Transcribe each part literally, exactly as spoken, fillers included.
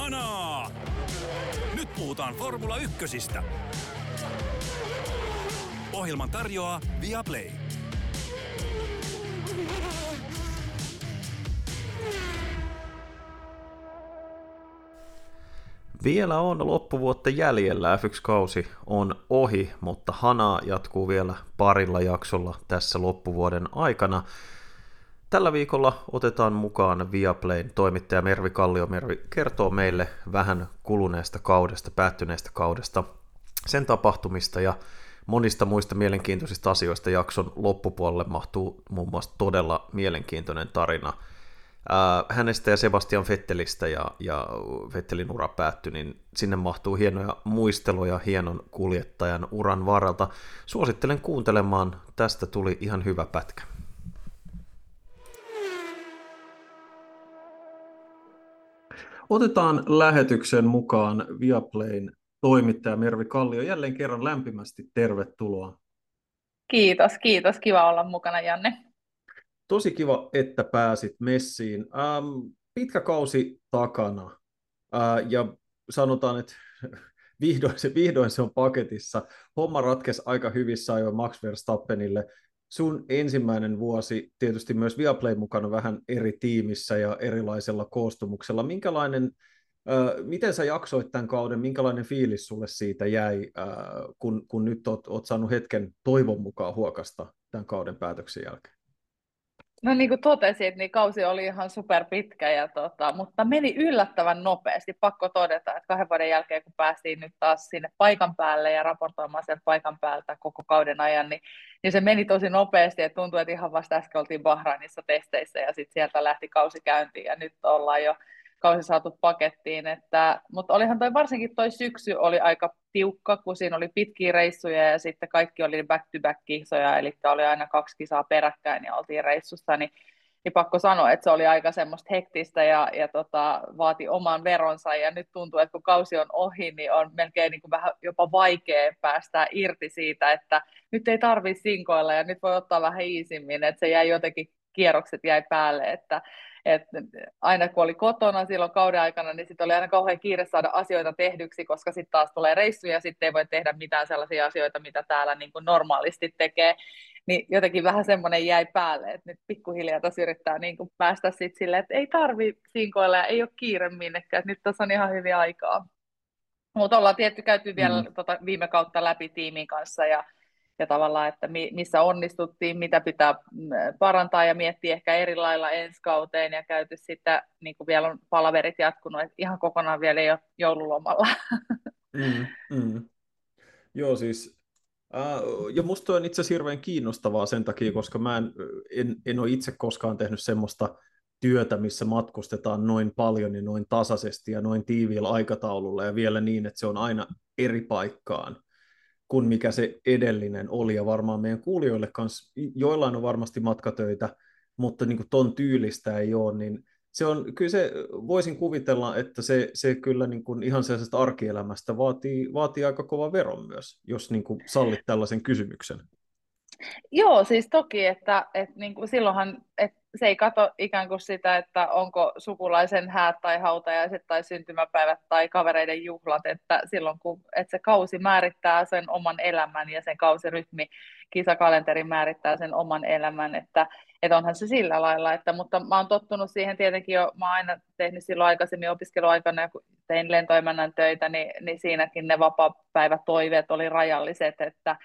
Kanaa! Nyt puhutaan Formula ykkösistä. Ohjelman tarjoaa Viaplay. Vielä on loppuvuotta jäljellä, F yksi -kausi on ohi, mutta hanaa jatkuu vielä parilla jaksolla tässä loppuvuoden aikana. Tällä viikolla otetaan mukaan Viaplayn toimittaja Mervi Kallio. Mervi kertoo meille vähän kuluneesta kaudesta, päättyneestä kaudesta, sen tapahtumista ja monista muista mielenkiintoisista asioista. Jakson loppupuolelle mahtuu muun muassa todella mielenkiintoinen tarina hänestä ja Sebastian Vettelistä, ja, ja Vettelin ura päättyi, niin sinne mahtuu hienoja muisteluja hienon kuljettajan uran varalta. Suosittelen kuuntelemaan, tästä tuli ihan hyvä pätkä. Otetaan lähetyksen mukaan Viaplayn toimittaja Mervi Kallio. Jälleen kerran lämpimästi tervetuloa. Kiitos, kiitos. Kiva olla mukana, Janne. Tosi kiva, että pääsit messiin. Ähm, pitkä kausi takana, äh, ja sanotaan, että vihdoin se, vihdoin se on paketissa. Homma ratkesi aika hyvissä ajoin Max Verstappenille. Sun ensimmäinen vuosi tietysti myös Viaplay mukana vähän eri tiimissä ja erilaisella koostumuksella. Minkälainen, äh, miten sä jaksoit tämän kauden, minkälainen fiilis sulle siitä jäi, äh, kun, kun nyt oot, oot saanut hetken toivon mukaan huokasta tämän kauden päätöksen jälkeen? No niin kuin totesit, niin kausi oli ihan super pitkä, ja tota, mutta meni yllättävän nopeasti. Pakko todeta, että kahden vuoden jälkeen, kun päästiin nyt taas sinne paikan päälle ja raportoimaan sen paikan päältä koko kauden ajan, niin, niin se meni tosi nopeasti. Et tuntui, että ihan vasta äsken oltiin Bahrainissa testeissä ja sitten sieltä lähti kausi käyntiin ja nyt ollaan jo kausi saatu pakettiin. Että, mutta olihan toi, varsinkin toi syksy oli aika tiukka, kun siinä oli pitkiä reissuja ja sitten kaikki oli back-to-back-kisoja, eli oli aina kaksi kisaa peräkkäin ja oltiin reissussa, niin, niin pakko sanoa, että se oli aika semmoista hektistä ja, ja tota, vaati oman veronsa, ja nyt tuntuu, että kun kausi on ohi, niin on melkein niin kuin vähän jopa vaikea päästää irti siitä, että nyt ei tarvitse sinkoilla ja nyt voi ottaa vähän iisimmin, että se jäi jotenkin, kierrokset jäi päälle, että Et aina kun oli kotona silloin kauden aikana, niin sitten oli aina kauhean kiire saada asioita tehdyksi, koska sitten taas tulee reissuja ja sitten ei voi tehdä mitään sellaisia asioita, mitä täällä niin kuin normaalisti tekee. Niin jotenkin vähän semmoinen jäi päälle, että nyt pikkuhiljaa tässä yrittää niin kuin päästä sitten silleen, että ei tarvitse sinkoilla ja ei ole kiire minnekään, nyt tässä on ihan hyvin aikaa. Mutta ollaan tietty käyty vielä mm. tota viime kautta läpi tiimin kanssa ja Ja tavallaan, että missä onnistuttiin, mitä pitää parantaa ja miettiä ehkä eri lailla ensi kauteen, ja käyty sitä, niin kuin vielä on palaverit jatkunut, että ihan kokonaan vielä ei ole joululomalla. Mm, mm. Joo siis, äh, ja musta on itse asiassa hirveän kiinnostavaa sen takia, koska mä en, en, en ole itse koskaan tehnyt semmoista työtä, missä matkustetaan noin paljon ja noin tasaisesti ja noin tiiviillä aikataululla ja vielä niin, että se on aina eri paikkaan kun mikä se edellinen oli, ja varmaan meidän kuulijoille kanssa, joillain on varmasti matkatöitä, mutta niin kuin ton tyylistä ei ole, niin se on, kyllä se, voisin kuvitella, että se, se kyllä niin kuin ihan sellaisesta arkielämästä vaatii, vaatii aika kovan veron myös, jos niin kuin sallit tällaisen kysymyksen. Joo, siis toki, että, että niin kuin silloinhan, että se ei kato ikään kuin sitä, että onko sukulaisen häät tai hautajaiset tai syntymäpäivät tai kavereiden juhlat, että silloin kun että se kausi määrittää sen oman elämän ja sen kausirytmi, kisakalenteri määrittää sen oman elämän, että, että onhan se sillä lailla, että, mutta mä oon tottunut siihen tietenkin jo, mä oon aina tehnyt silloin aikaisemmin opiskeluaikana, kun tein lentoemännän töitä, niin, niin siinäkin ne vapaapäivätoiveet oli rajalliset, että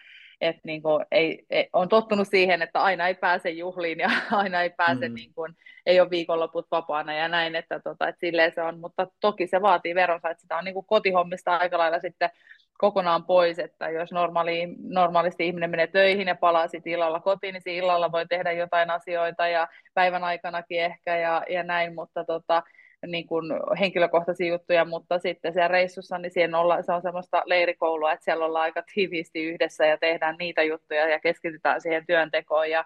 että niin kuin ei, ei, on tottunut siihen, että aina ei pääse juhliin ja aina ei pääse, mm. niin kuin, ei ole viikonloput vapaana ja näin, että, tota, että silleen se on, mutta toki se vaatii veronsa, että sitä on niin kuin kotihommista aika lailla sitten kokonaan pois, että jos normaali, normaalisti ihminen menee töihin ja palaa sitten illalla kotiin, niin siinä illalla voi tehdä jotain asioita ja päivän aikanakin ehkä ja, ja näin, mutta tota, niin kuin henkilökohtaisia juttuja, mutta sitten siellä reissussa, niin siellä olla, se on semmoista leirikoulua, että siellä ollaan aika tiiviisti yhdessä ja tehdään niitä juttuja ja keskitytään siihen työntekoon ja,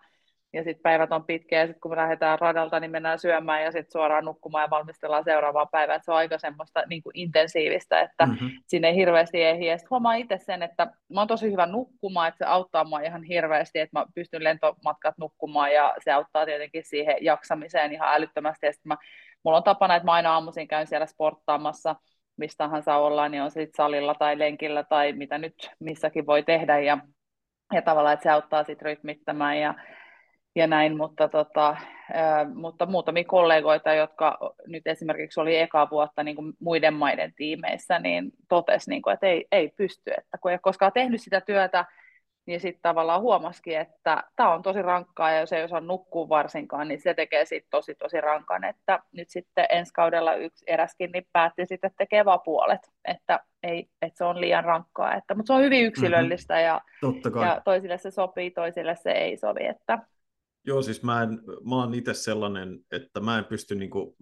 ja sitten päivät on pitkiä, ja sitten kun me lähdetään radalta, niin mennään syömään ja sitten suoraan nukkumaan ja valmistellaan seuraavaa päivää. Et se on aika semmoista niin kuin intensiivistä, että mm-hmm. sinne ei hirveästi ehdi. Ja sitten huomaan itse sen, että mä oon tosi hyvä nukkumaan, että se auttaa mua ihan hirveästi, että mä pystyn lentomatkat nukkumaan, ja se auttaa tietenkin siihen jaksamiseen ihan älyttömästi. Ja sitten mulla on tapana, että mä aina aamuisin käyn siellä sporttaamassa, mistä tahansa ollaan, niin on se sitten salilla tai lenkillä tai mitä nyt missäkin voi tehdä, ja, ja tavallaan, että se auttaa sitten rytmittämään ja ja näin, mutta, tota, ä, mutta muutamia kollegoita, jotka nyt esimerkiksi oli ekaa vuotta niin kuin muiden maiden tiimeissä, niin totesi, niin kuin, että ei, ei pysty, että kun ei ole koskaan tehnyt sitä työtä, niin sitten tavallaan huomasikin, että tämä on tosi rankkaa, ja jos ei osaa nukkua varsinkaan, niin se tekee sitten tosi tosi rankan, että nyt sitten ensi kaudella yksi eräskin niin päätti sitten, että tekee vapuolet, että, ei, että se on liian rankkaa, että, mutta se on hyvin yksilöllistä, ja, ja toisille se sopii, toisille se ei sovi, että joo, siis mä, en, mä oon itse sellainen, että mä en pysty, niinku,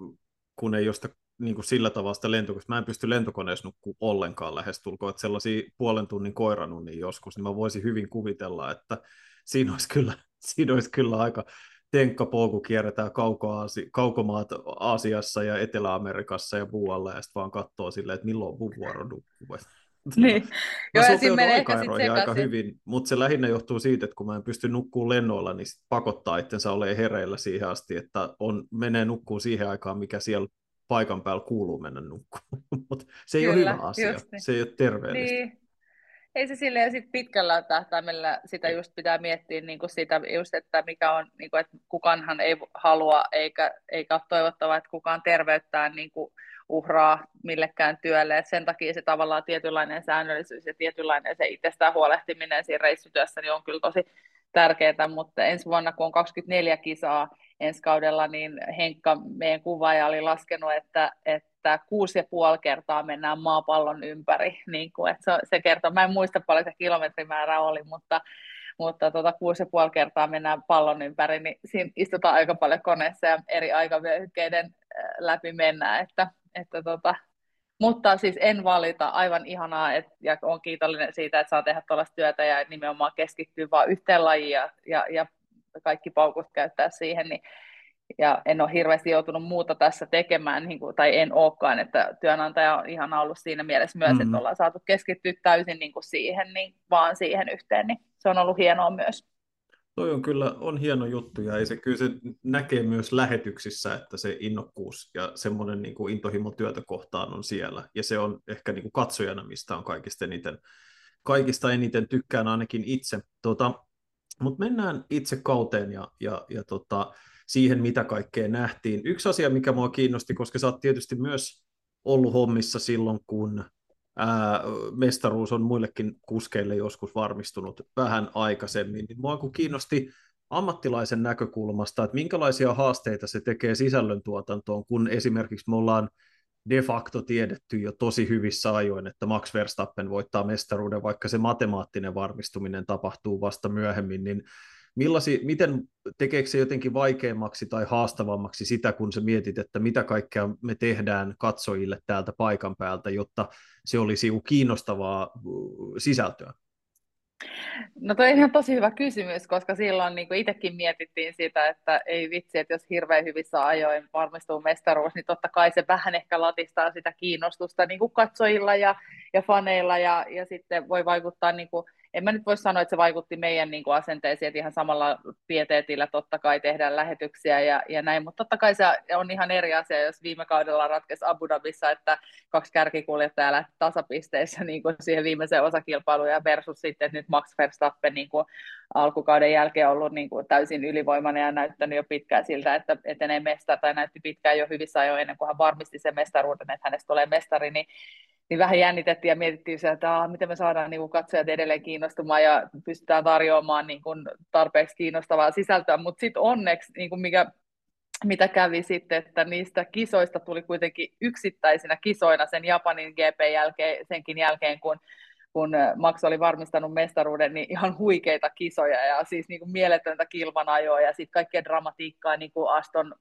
kun ei josta niinku sillä tavalla sitä lentokoneessa, mä en pysty lentokoneessa nukkua ollenkaan lähestulkoon, että sellaisia puolen tunnin koiranunia joskus, niin mä voisin hyvin kuvitella, että siinä olisi kyllä, siinä olisi kyllä aika tenkkapolku, kierretään kauko-aasi, kaukomaat Aasiassa ja Etelä-Amerikassa ja muualla, ja sitten vaan katsoo silleen, että milloin on mun vuoro nukkuu. Niin. Mä sopeudun aikaeroihin aika hyvin, mutta se lähinnä johtuu siitä, että kun mä en pysty nukkumaan lennoilla, niin sit pakottaa itsensä olemaan hereillä siihen asti, että on, menee nukkuun siihen aikaan, mikä siellä paikan päällä kuuluu mennä nukkumaan. Mutta se ei Kyllä, ole hyvä asia, niin. Se ei ole terveellistä. Niin. Ei se silleen sit pitkällä tähtäimellä sitä just pitää miettiä niin kuin sitä just, että mikä on, niin kuin, että kukaanhan ei halua eikä, eikä ole toivottavaa, että kukaan terveyttään niin kuin uhraa millekään työlle. Et sen takia se tavallaan tietynlainen säännöllisyys ja tietynlainen se itsestään huolehtiminen siinä reissutyössä niin on kyllä tosi tärkeää, mutta ensi vuonna, kun on kaksikymmentäneljä kisaa ensi kaudella, niin Henkka, meidän kuvaaja, oli laskenut, että, että kuusi ja puoli kertaa mennään maapallon ympäri. Niin kuin, että se kertoo, mä en muista paljon se kilometrimäärä oli, mutta, mutta tota, kuusi ja puoli kertaa mennään pallon ympäri, niin siinä istutaan aika paljon koneessa ja eri aikavyöhykkeiden läpi mennään, että Että tota, mutta siis en valita, aivan ihanaa, et, ja olen kiitollinen siitä, että saa tehdä tuollaista työtä ja nimenomaan keskittyy vain yhteen lajiin ja, ja, ja kaikki paukut käyttää siihen. Niin, ja en ole hirveästi joutunut muuta tässä tekemään, niin kuin, tai en olekaan, että työnantaja on ihanaa ollut siinä mielessä myös, mm-hmm. että ollaan saatu keskittyä täysin niin kuin siihen, niin, vaan siihen yhteen, niin se on ollut hienoa myös. Toi on kyllä on hieno juttu, ja ei se, kyllä se näkee myös lähetyksissä, että se innokkuus ja semmoinen niin kuin intohimo työtä kohtaan on siellä. Ja se on ehkä niin kuin katsojana, mistä on kaikista eniten, kaikista eniten tykkään ainakin itse. Tota, mutta mennään itse kauteen ja, ja, ja tota, siihen, mitä kaikkea nähtiin. Yksi asia, mikä mua kiinnosti, koska sä oot tietysti myös ollut hommissa silloin, kun Ää, mestaruus on muillekin kuskeille joskus varmistunut vähän aikaisemmin, niin mua kiinnosti ammattilaisen näkökulmasta, että minkälaisia haasteita se tekee sisällöntuotantoon, kun esimerkiksi me ollaan de facto tiedetty jo tosi hyvissä ajoin, että Max Verstappen voittaa mestaruuden, vaikka se matemaattinen varmistuminen tapahtuu vasta myöhemmin, niin millasi, miten tekeekö se jotenkin vaikeammaksi tai haastavammaksi sitä, kun sä mietit, että mitä kaikkea me tehdään katsojille täältä paikan päältä, jotta se olisi kiinnostavaa sisältöä? No toi on ihan tosi hyvä kysymys, koska silloin niin kuin itsekin mietittiin sitä, että ei vitsi, että jos hirveän hyvissä ajoin varmistuu mestaruus, niin totta kai se vähän ehkä latistaa sitä kiinnostusta niin kuin katsojilla ja, ja faneilla, ja, ja sitten voi vaikuttaa niin kuin, en mä nyt voi sanoa, että se vaikutti meidän niin kuin asenteisiin, että ihan samalla pieteetillä totta kai tehdään lähetyksiä ja, ja näin, mutta totta kai se on ihan eri asia, jos viime kaudella ratkesi Abu Dhabissa, että kaksi kärkikuljettajaa lähti tasapisteissä niin kuin siihen viimeiseen osakilpailuun ja versus sitten, että nyt Max Verstappen niin kuin alkukauden jälkeen ollut niin kuin täysin ylivoimainen ja näyttänyt jo pitkään siltä, että etenee mestari, tai näytti pitkään jo hyvissä ajoin ennen kuin hän varmisti sen mestaruuden, että hänestä tulee mestari, niin niin vähän jännitettiin ja mietittiin se, että ah, miten me saadaan niin kuin katsojat edelleen kiinnostumaan ja pystytään tarjoamaan niin kuin tarpeeksi kiinnostavaa sisältöä, mutta sitten onneksi, niin kuin mikä, mitä kävi sitten, että niistä kisoista tuli kuitenkin yksittäisinä kisoina sen Japanin G P jälkeen, senkin jälkeen, kun kun Max oli varmistanut mestaruuden, niin ihan huikeita kisoja ja siis niin kuin mieletöntä kilvanajoa ja sitten kaikkea dramatiikkaa, niin kuin Aston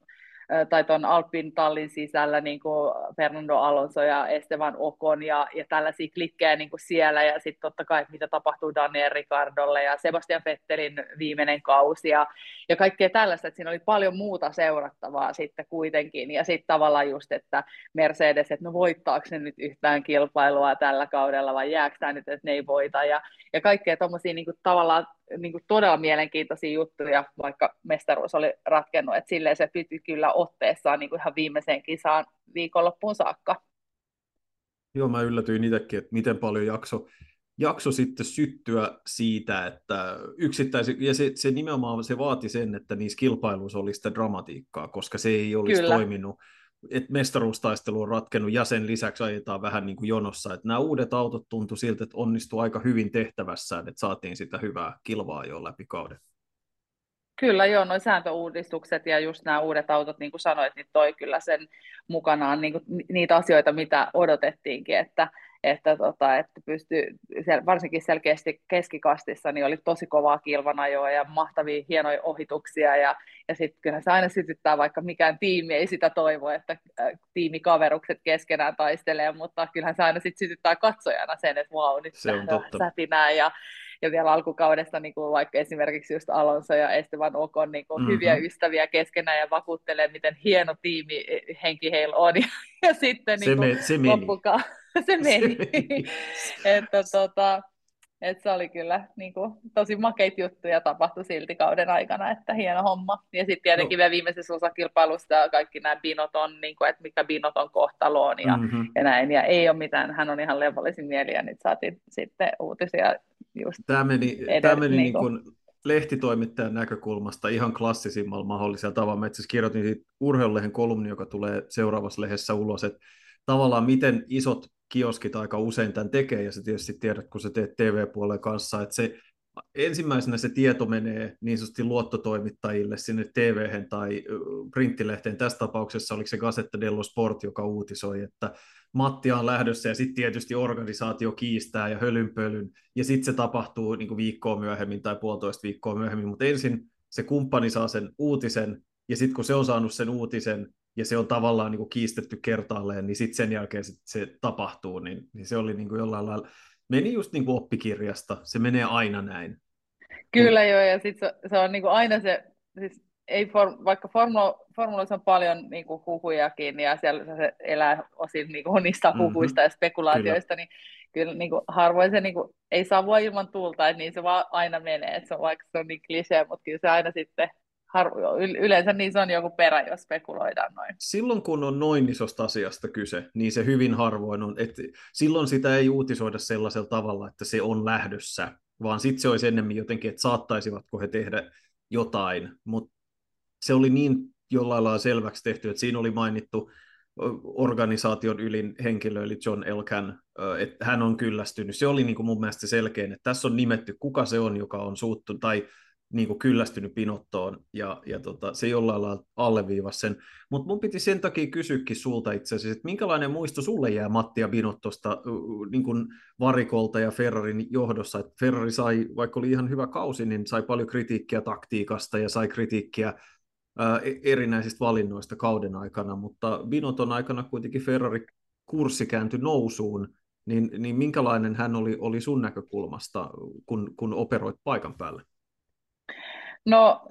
tai tuon Alpin tallin sisällä niin kuin Fernando Alonso ja Esteban Ocon ja, ja tällaisia klikkejä niin kuin siellä, ja sitten totta kai, mitä tapahtuu Daniel Ricciardolle ja Sebastian Vettelin viimeinen kausi ja, ja kaikkea tällaista, että siinä oli paljon muuta seurattavaa sitten kuitenkin, ja sitten tavallaan just, että Mercedes, että no voittaako ne nyt yhtään kilpailua tällä kaudella vai jääkö tämä nyt, että ne ei voita, ja, ja kaikkea tuommoisia niin kuin tavallaan niin kuin todella mielenkiintoisia juttuja, vaikka mestaruus oli ratkennut, että silleen se piti kyllä otteessaan niin kuin ihan viimeiseen kisaan viikonloppuun saakka. Joo, mä yllätyin itsekin, että miten paljon jakso, jakso sitten syttyä siitä, että yksittäisiä, ja se, se nimenomaan se vaati sen, että niissä kilpailuissa oli sitä dramatiikkaa, koska se ei olisi kyllä toiminut, että mestaruustaistelu on ratkennut, ja sen lisäksi ajetaan vähän niin kuin jonossa, että nämä uudet autot tuntui siltä, että onnistui aika hyvin tehtävässään, että saatiin sitä hyvää kilvaa jo läpi kauden. Kyllä joo, nuo sääntöuudistukset ja just nämä uudet autot, niin kuin sanoit, niin toi kyllä sen mukanaan niin kuin niitä asioita, mitä odotettiinkin, että, että, tota, että pystyi, varsinkin siellä keskikastissa, niin oli tosi kovaa kilvanajoa ja mahtavia hienoja ohituksia, ja, ja sitten kyllähän se aina sytyttää, vaikka mikään tiimi ei sitä toivo, että tiimikaverukset keskenään taistelee, mutta kyllähän se aina sitten sytyttää katsojana sen, että vau, nyt sätinää ja... Ja vielä alkukaudesta, niin kuin vaikka esimerkiksi just Alonso ja Esteban Ocon niin kuin mm-hmm. hyviä ystäviä keskenään ja vakuuttelee, miten hieno tiimi henki heillä on. Ja, ja sitten se, niin me, se loppukaan se meni. Se meni. että, tota, että se oli kyllä niin kuin, tosi makeita juttuja tapahtui silti kauden aikana, että hieno homma. Ja sitten tietenkin no. vielä viimeisessä osakilpailussa kaikki nämä Binoton, niin kuin, että mikä Binoton kohtalo on ja, mm-hmm. ja näin. Ja ei ole mitään, hän on ihan levollisin mieli ja nyt saatiin sitten uutisia. Just tämä meni, edellä, tämä meni niin kuin lehtitoimittajan näkökulmasta ihan klassisimmalla mahdollisella tavalla. Mä itse asiassa kirjoitin siitä Urheilulehden kolumni, joka tulee seuraavassa lehdessä ulos, että tavallaan miten isot kioskit aika usein tämän tekee, ja sä tietysti tiedät, kun sä teet T V-puolen kanssa, että se, ensimmäisenä se tieto menee niin sanotusti luottotoimittajille sinne T V:hen tai printtilehteen. Tässä tapauksessa oliko se Gazzetta dello Sport, joka uutisoi, että Mattia on lähdössä, ja sitten tietysti organisaatio kiistää ja hölynpölyn, ja sitten se tapahtuu niin kuin viikkoa myöhemmin tai puolitoista viikkoa myöhemmin, mutta ensin se kumppani saa sen uutisen, ja sitten kun se on saanut sen uutisen, ja se on tavallaan niin kuin kiistetty kertaalleen, niin sitten sen jälkeen sit se tapahtuu, niin, niin se oli niin kuin jollain lailla, meni just niin kuin oppikirjasta, se menee aina näin. Kyllä joo, ja sitten se, se on niin kuin aina se, siis ei for, vaikka formula, formuloissa on paljon niin kuin huhujakin, ja siellä se elää osin niin kuin niistä huhuista mm-hmm. ja spekulaatioista, kyllä. niin kyllä niin kuin, harvoin se niin kuin, ei savua ilman tuulta, että niin se vaan aina menee, että se on, vaikka se on niin klisee, mutta kyllä se aina sitten, harvo, yleensä niissä on joku perä, jos spekuloidaan noin. Silloin kun on noin isosta asiasta kyse, niin se hyvin harvoin on, että silloin sitä ei uutisoida sellaisella tavalla, että se on lähdössä, vaan sitten se olisi enemmän jotenkin, että saattaisivatko he tehdä jotain, mutta se oli niin jollain lailla selväksi tehty, että siinä oli mainittu organisaation ylin henkilö, eli John Elkann, että hän on kyllästynyt. Se oli niin kuin mun mielestä selkein, että tässä on nimetty, kuka se on, joka on suuttunut tai niin kuin kyllästynyt Binottoon, ja, ja tota, se jollain lailla alleviivasi sen. Mutta mun piti sen takia kysyäkin sulta itse asiassa, että minkälainen muisto sulle jää Mattia Binottosta niin kuin varikolta ja Ferrarin johdossa? Et Ferrari sai, vaikka oli ihan hyvä kausi, niin sai paljon kritiikkiä taktiikasta ja sai kritiikkiä erinäisistä valinnoista kauden aikana, mutta Binotton aikana kuitenkin Ferrari-kurssi kääntyi nousuun, niin, niin minkälainen hän oli, oli sun näkökulmasta, kun, kun operoit paikan päällä? No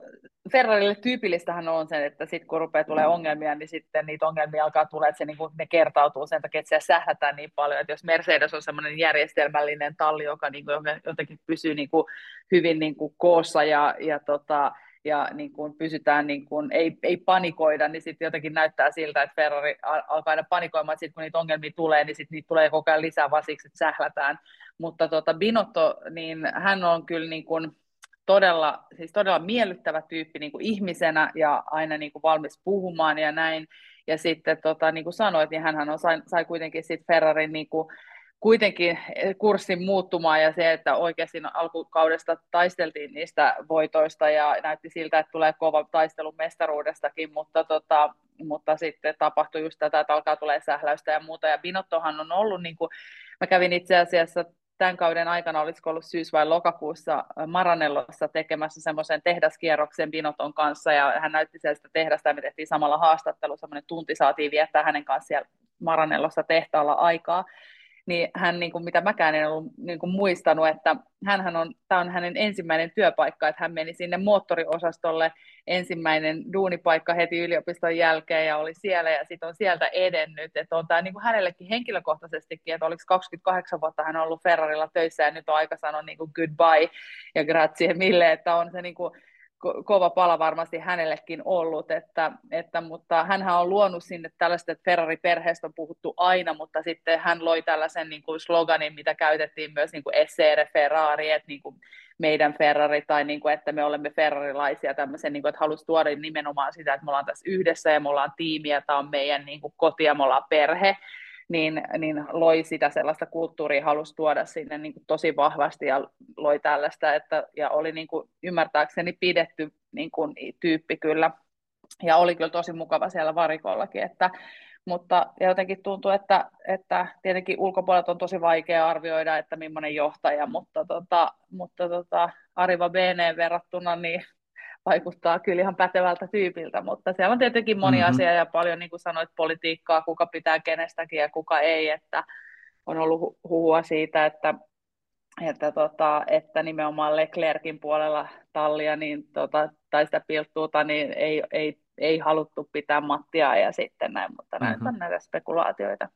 Ferrarille tyypillistähän on sen, että sitten kun rupeaa tulemaan ongelmia, niin sitten niitä ongelmia alkaa tulla, että se, niin kun ne kertautuu sen takia, että siellä sähätään niin paljon, että jos Mercedes on semmoinen järjestelmällinen talli, joka niin kun jotenkin pysyy niin kun hyvin niin kun koossa ja, ja tota, ja niin kun pysytään, niin kun ei, ei panikoida, niin sitten jotenkin näyttää siltä, että Ferrari alkaa aina panikoimaan, että sitten kun niitä ongelmia tulee, niin sitten niitä tulee koko ajan lisää, vaan siksi, että sählätään. Mutta tota Binotto, niin hän on kyllä niin kun todella, siis todella miellyttävä tyyppi niin kun ihmisenä ja aina niin kun valmis puhumaan ja näin. Ja sitten tota, niin kuin sanoit, niin hänhän on, sai, sai kuitenkin sitten Ferrarin niin kun kuitenkin kurssin muuttumaan, ja se, että oikeasti alkukaudesta taisteltiin niistä voitoista ja näytti siltä, että tulee kova taistelu mestaruudestakin, mutta, tota, mutta sitten tapahtui just tätä, että alkaa tulee sähläystä ja muuta. Ja Binottohan on ollut, niin kuin, mä kävin itse asiassa tämän kauden aikana, olisiko ollut syys- vai lokakuussa Maranellossa tekemässä semmoisen tehdaskierroksen Binoton kanssa, ja hän näytti sieltä tehdasta, ja me tehtiin samalla haastattelu, semmoinen tunti saatiin viettää hänen kanssa siellä Maranellossa tehtaalla aikaa, niin hän, niin kuin mitä mäkään en ollut niin kuin muistanut, että hänhän on, tämä on hänen ensimmäinen työpaikka, että hän meni sinne moottoriosastolle ensimmäinen duunipaikka heti yliopiston jälkeen ja oli siellä ja sitten on sieltä edennyt, että on tämä niin kuin hänellekin henkilökohtaisestikin, että oliko kaksikymmentäkahdeksan vuotta hän on ollut Ferrarilla töissä ja nyt on aika sanoa niin kuin goodbye ja grazie mille, että on se niin kuin kova pala varmasti hänellekin ollut, että, että, mutta hänhän on luonut sinne tällaista, että Ferrari-perheestä on puhuttu aina, mutta sitten hän loi tällaisen niin kuin sloganin, mitä käytettiin myös niin kuin essere Ferrari, että niin kuin meidän Ferrari, tai niin kuin, että me olemme ferrarilaisia, tämmöisen, niin kuin, että halusi tuoda nimenomaan sitä, että me ollaan tässä yhdessä ja me ollaan tiimi ja tämä on meidän niin kuin koti ja me ollaan perhe. Niin, niin loi sitä sellaista kulttuuria, halusi tuoda sinne niin kuin tosi vahvasti ja loi tällaista, että, ja oli niin kuin, ymmärtääkseni pidetty niin kuin, tyyppi kyllä, ja oli kyllä tosi mukava siellä varikollakin, että, mutta jotenkin tuntuu, että, että tietenkin ulkopuolelta on tosi vaikea arvioida, että millainen johtaja, mutta, tota, mutta tota, Arriva Beneen verrattuna niin vaikuttaa kyllä ihan pätevältä tyypiltä, mutta siellä on tietenkin moni mm-hmm. asia ja paljon, niin kuin sanoit, politiikkaa, kuka pitää kenestäkin ja kuka ei, että on ollut huhua siitä, että, että, tota, että nimenomaan Leclercin puolella tallia niin, tota, tai sitä pilttuuta niin ei, ei, ei haluttu pitää Mattiaa ja sitten näin, mutta mm-hmm. näitä on näitä spekulaatioita.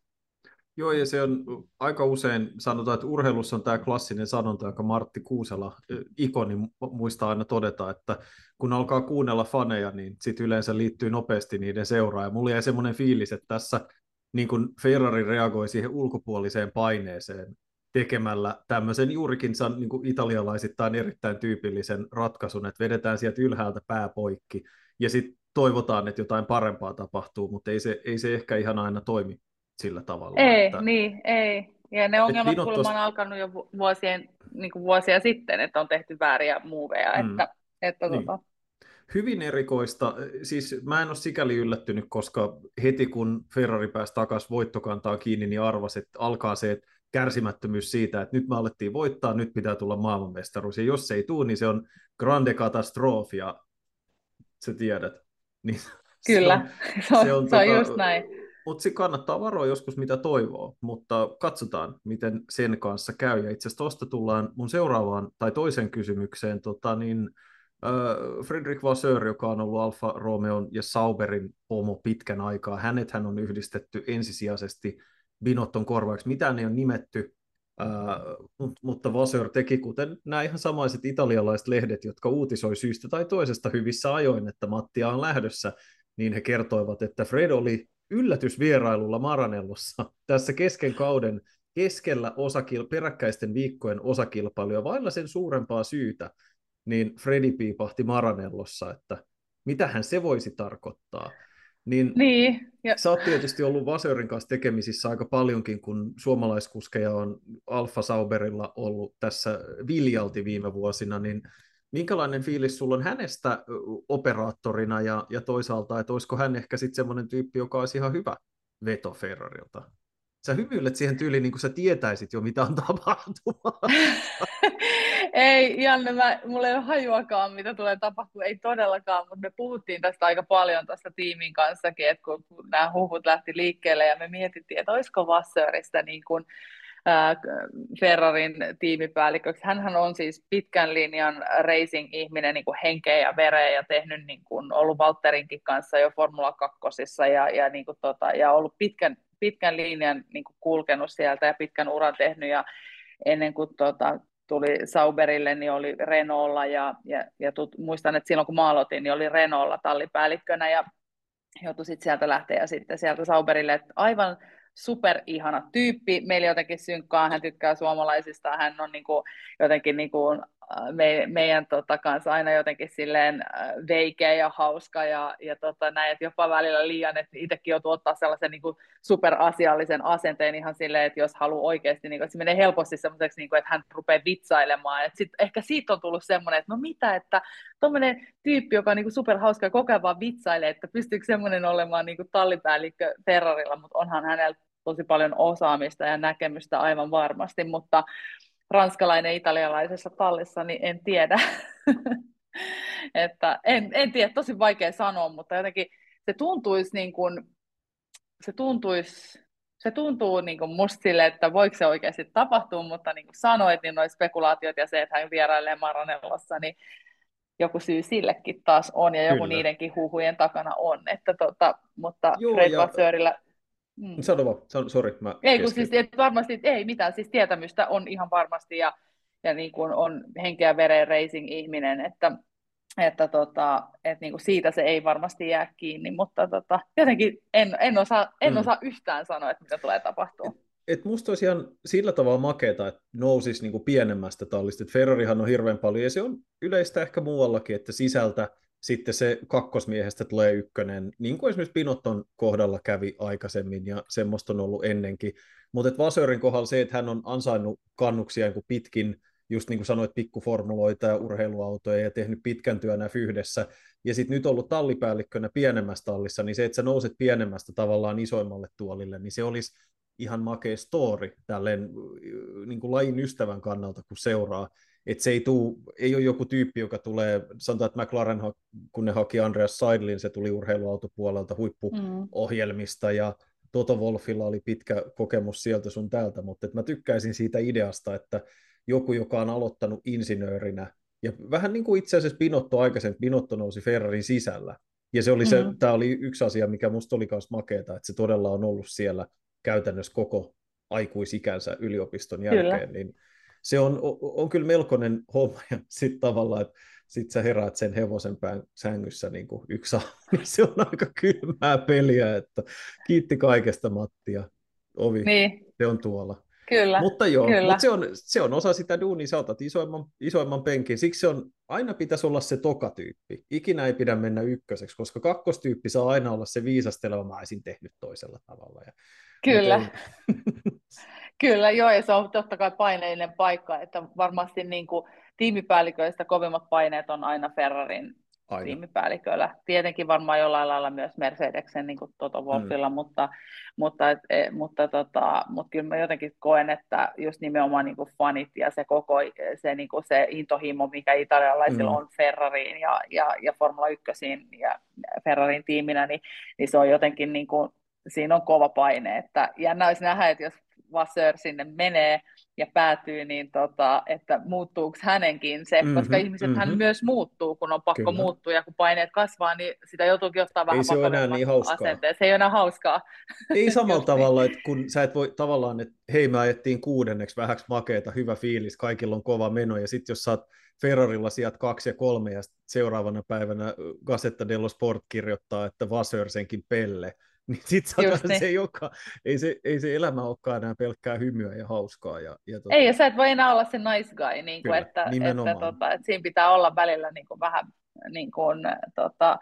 Joo, ja se on aika usein sanotaan, että urheilussa on tämä klassinen sanonta, joka Martti Kuusela, ikoni, muistaa aina todeta, että kun alkaa kuunnella faneja, niin sitten yleensä liittyy nopeasti niiden seuraan. Ja mulla jäi semmoinen fiilis, että tässä niin kun Ferrari reagoi siihen ulkopuoliseen paineeseen tekemällä tämmöisen juurikin niin kun italialaisittain erittäin tyypillisen ratkaisun, että vedetään sieltä ylhäältä pää poikki, ja sitten toivotaan, että jotain parempaa tapahtuu, mutta ei se, ei se ehkä ihan aina toimi sillä tavalla. Ei, että... niin, ei. Ja ne ongelmat Binottos... kulma on alkanut jo vuosien, niin kuin vuosia sitten, että on tehty vääriä muuveja. Mm. Että, että niin. tota... Hyvin erikoista. Siis mä en ole sikäli yllättynyt, koska heti kun Ferrari pääsi takaisin voittokantaa kiinni, niin arvasi, että alkaa se että kärsimättömyys siitä, että nyt me alettiin voittaa, nyt pitää tulla maailmanmestaruus. Ja jos se ei tule, niin se on grande katastrofi, ja sä tiedät. Niin kyllä, se on, se on, se on, se on tota... just näin. Mutta se kannattaa varoa joskus mitä toivoo, mutta katsotaan, miten sen kanssa käy. Ja itse asiassa tuosta tullaan mun seuraavaan tai toisen kysymykseen. Tota niin, äh, Fredrik Vasseur, joka on ollut Alfa Romeon ja Sauberin pomo pitkän aikaa, hänethän on yhdistetty ensisijaisesti Binotton korvaaksi. Mitään ei ole nimetty, äh, mutta Vasseur teki kuten nämä ihan samaiset italialaiset lehdet, jotka uutisoi syystä tai toisesta hyvissä ajoin, että Mattia on lähdössä, niin he kertoivat, että Fred oli yllätysvierailulla Maranellossa tässä kesken kauden keskellä osakil- peräkkäisten viikkojen osakilpailuja vailla sen suurempaa syytä, niin Fredi piipahti Maranellossa, että mitähän se voisi tarkoittaa. Niin, niin ja... Sä oot tietysti ollut Vasseurin kanssa tekemisissä aika paljonkin, kun suomalaiskuskeja on Alfa Sauberilla ollut tässä viljalti viime vuosina, niin minkälainen fiilis sulla on hänestä operaattorina ja, ja toisaalta, että olisiko hän ehkä sitten semmoinen tyyppi, joka olisi ihan hyvä veto Ferrarilta? Sä hymyilet siihen tyyliin, niin kuin sä tietäisit jo, mitä on tapahtumassa. Ei, Janne, mä, mulla ei ole hajuakaan, mitä tulee tapahtumaan, ei todellakaan, mutta me puhuttiin tästä aika paljon tästä tiimin kanssakin, että kun nämä huhut lähti liikkeelle ja me mietittiin, että olisiko Vasseurista niin kuin Ferrarin tiimipäälliköksi. Hänhän on siis pitkän linjan racing-ihminen niin kuin henkeä ja vereä ja tehnyt, niin kuin, ollut Valtterinkin kanssa jo Formula kakkosissa ja, ja, niin kuin, tota, ja ollut pitkän, pitkän linjan niin kuin kulkenut sieltä ja pitkän uran tehnyt ja ennen kuin tota, tuli Sauberille, niin oli Renaultlla ja, ja, ja tut, muistan, että silloin kun mä aloitin, niin oli Renaultlla tallipäällikkönä ja joutui sitten sieltä lähteä ja sitten sieltä Sauberille, että aivan superihana tyyppi, meillä jotenkin synkkaa, hän tykkää suomalaisista, hän on niin kuin, jotenkin niin kuin, me, meidän tota, kanssa aina jotenkin silleen veikeä ja hauska ja, ja tota, näin, että jopa välillä liian, että itsekin joutuu ottaa sellaisen niin kuin superasiallisen asenteen ihan silleen, että jos haluaa oikeasti, niin kuin, että se menee helposti semmoiseksi, niin kuin, että hän rupeaa vitsailemaan, että sit, ehkä siitä on tullut semmoinen, että no mitä, että tuommoinen tyyppi, joka on niin kuin superhauska ja koko ajan vaan vitsailee, että pystyykö semmoinen olemaan niin kuin tallipäällikkö Ferrarilla, mutta onhan hänellä tosi paljon osaamista ja näkemystä aivan varmasti, mutta ranskalainen italialaisessa tallissa, niin en tiedä. Että en, en tiedä, tosi vaikea sanoa, mutta jotenkin se tuntuisi niin kuin, se tuntuisi, se tuntuu niin kuin musta sille, että voiko se oikeasti tapahtua, mutta niin kuin sanoit, niin nuo spekulaatiot ja se, että hän vierailee Maranellossa, niin joku syy sillekin taas on, ja joku Kyllä. niidenkin huhujen takana on, että tota, mutta Fred Vasseurilla... Mm. Sano vaan, sori, mä Ei, kun siis, et varmasti, ei mitään, siis tietämystä on ihan varmasti, ja, ja niin kuin on henkeä vereen racing-ihminen, että, että, tota, että niin kuin siitä se ei varmasti jää kiinni, mutta tota, jotenkin en, en, osaa, en mm. osaa yhtään sanoa, että mitä tulee tapahtua. Et musta olisi ihan sillä tavalla makeeta, että nousisi niinku pienemmästä tallista. Et Ferrarihan on hirveän paljon, ja se on yleistä ehkä muuallakin, että sisältä sitten se kakkosmiehestä tulee ykkönen, niin kuin esimerkiksi Binotton kohdalla kävi aikaisemmin, ja semmoista on ollut ennenkin. Mutta Vasseurin kohdalla se, että hän on ansainnut kannuksia pitkin, just niin kuin sanoit, pikkuformuloita ja urheiluautoja, ja tehnyt pitkän työn yhdessä, ja sitten nyt ollut tallipäällikkönä pienemmässä tallissa, niin se, että sä nouset pienemmästä tavallaan isoimmalle tuolille, niin se olisi ihan makea story tälleen niin kuin lajin ystävän kannalta, kun seuraa. Että se ei, tuu, ei ole joku tyyppi, joka tulee, sanotaan, että McLaren, kun ne haki Andreas Seidlin, se tuli urheiluautopuolelta huippuohjelmista, ja Toto Wolffilla oli pitkä kokemus sieltä sun täältä, mutta että mä tykkäisin siitä ideasta, että joku, joka on aloittanut insinöörinä, ja vähän niin kuin itse asiassa Binotto aikaisemmin, Binotto nousi Ferrarin sisällä, ja se oli se, mm-hmm. tämä oli yksi asia, mikä musta oli myös makeeta, että se todella on ollut siellä käytännössä koko aikuisikänsä yliopiston jälkeen, kyllä. niin se on, on, on kyllä melkoinen homma, ja sitten tavallaan, että sitten sä heräät sen hevosen pään sängyssä niin kuin yksi aamu, niin se on aika kylmää peliä, että kiitti kaikesta Mattia, ovi, niin. se on tuolla. Kyllä, mutta joo, kyllä. Mutta se, on, se on osa sitä duunia, sä otat isoimman, isoimman penkin, siksi se on, aina pitäisi olla se tokatyyppi, ikinä ei pidä mennä ykköseksi, koska kakkostyyppi saa aina olla se viisasteleva, mä olisin tehnyt toisella tavalla. Ja Kyllä, Kyllä joo, ja se on totta kai paineinen paikka, että varmasti niin kuin tiimipäälliköistä kovimmat paineet on aina Ferrarin aina. tiimipäälliköllä. Tietenkin varmaan jollain lailla myös Mercedesen niin kuin Toto Wolffilla, mm. mutta, mutta, et, mutta, tota, mutta kyllä mä jotenkin koen, että just nimenomaan niin kuin fanit ja se koko se, niin kuin se intohimo, mikä italialaisilla mm. on Ferrariin ja, ja, ja Formula ykkösiin ja Ferrarin tiiminä, niin, niin se on jotenkin... Niin kuin, siinä on kova paine, että jännä olisi nähdä, että jos Vasseur sinne menee ja päätyy, niin tota, että muuttuuko hänenkin se, mm-hmm, koska ihmiset hän mm-hmm. myös muuttuu, kun on pakko Kyllä. muuttua, ja kun paineet kasvaa, niin sitä joutuukin ottaa vähän vakavamman niin asenteen. Se ei ole enää hauskaa. Ei samalla tavalla, että kun sä et voi tavallaan, että hei, me ajettiin kuudenneksi vähäksi makeeta, hyvä fiilis, kaikilla on kova meno, ja sitten jos sä oot Ferrarilla sijat kaksi ja kolme, ja seuraavana päivänä Gazzetta dello Sport kirjoittaa, että Vasseur senkin pelle, niin sitten niin. se ei, olekaan, ei, se, ei se elämä olekaan enää pelkkää hymyä ja hauskaa. Ja, ja tota... Ei, ja sä et voi enää olla se nice guy, niin kuin, Kyllä, että, että, tota, että siinä pitää olla välillä niin kuin vähän, niin kuin, tota,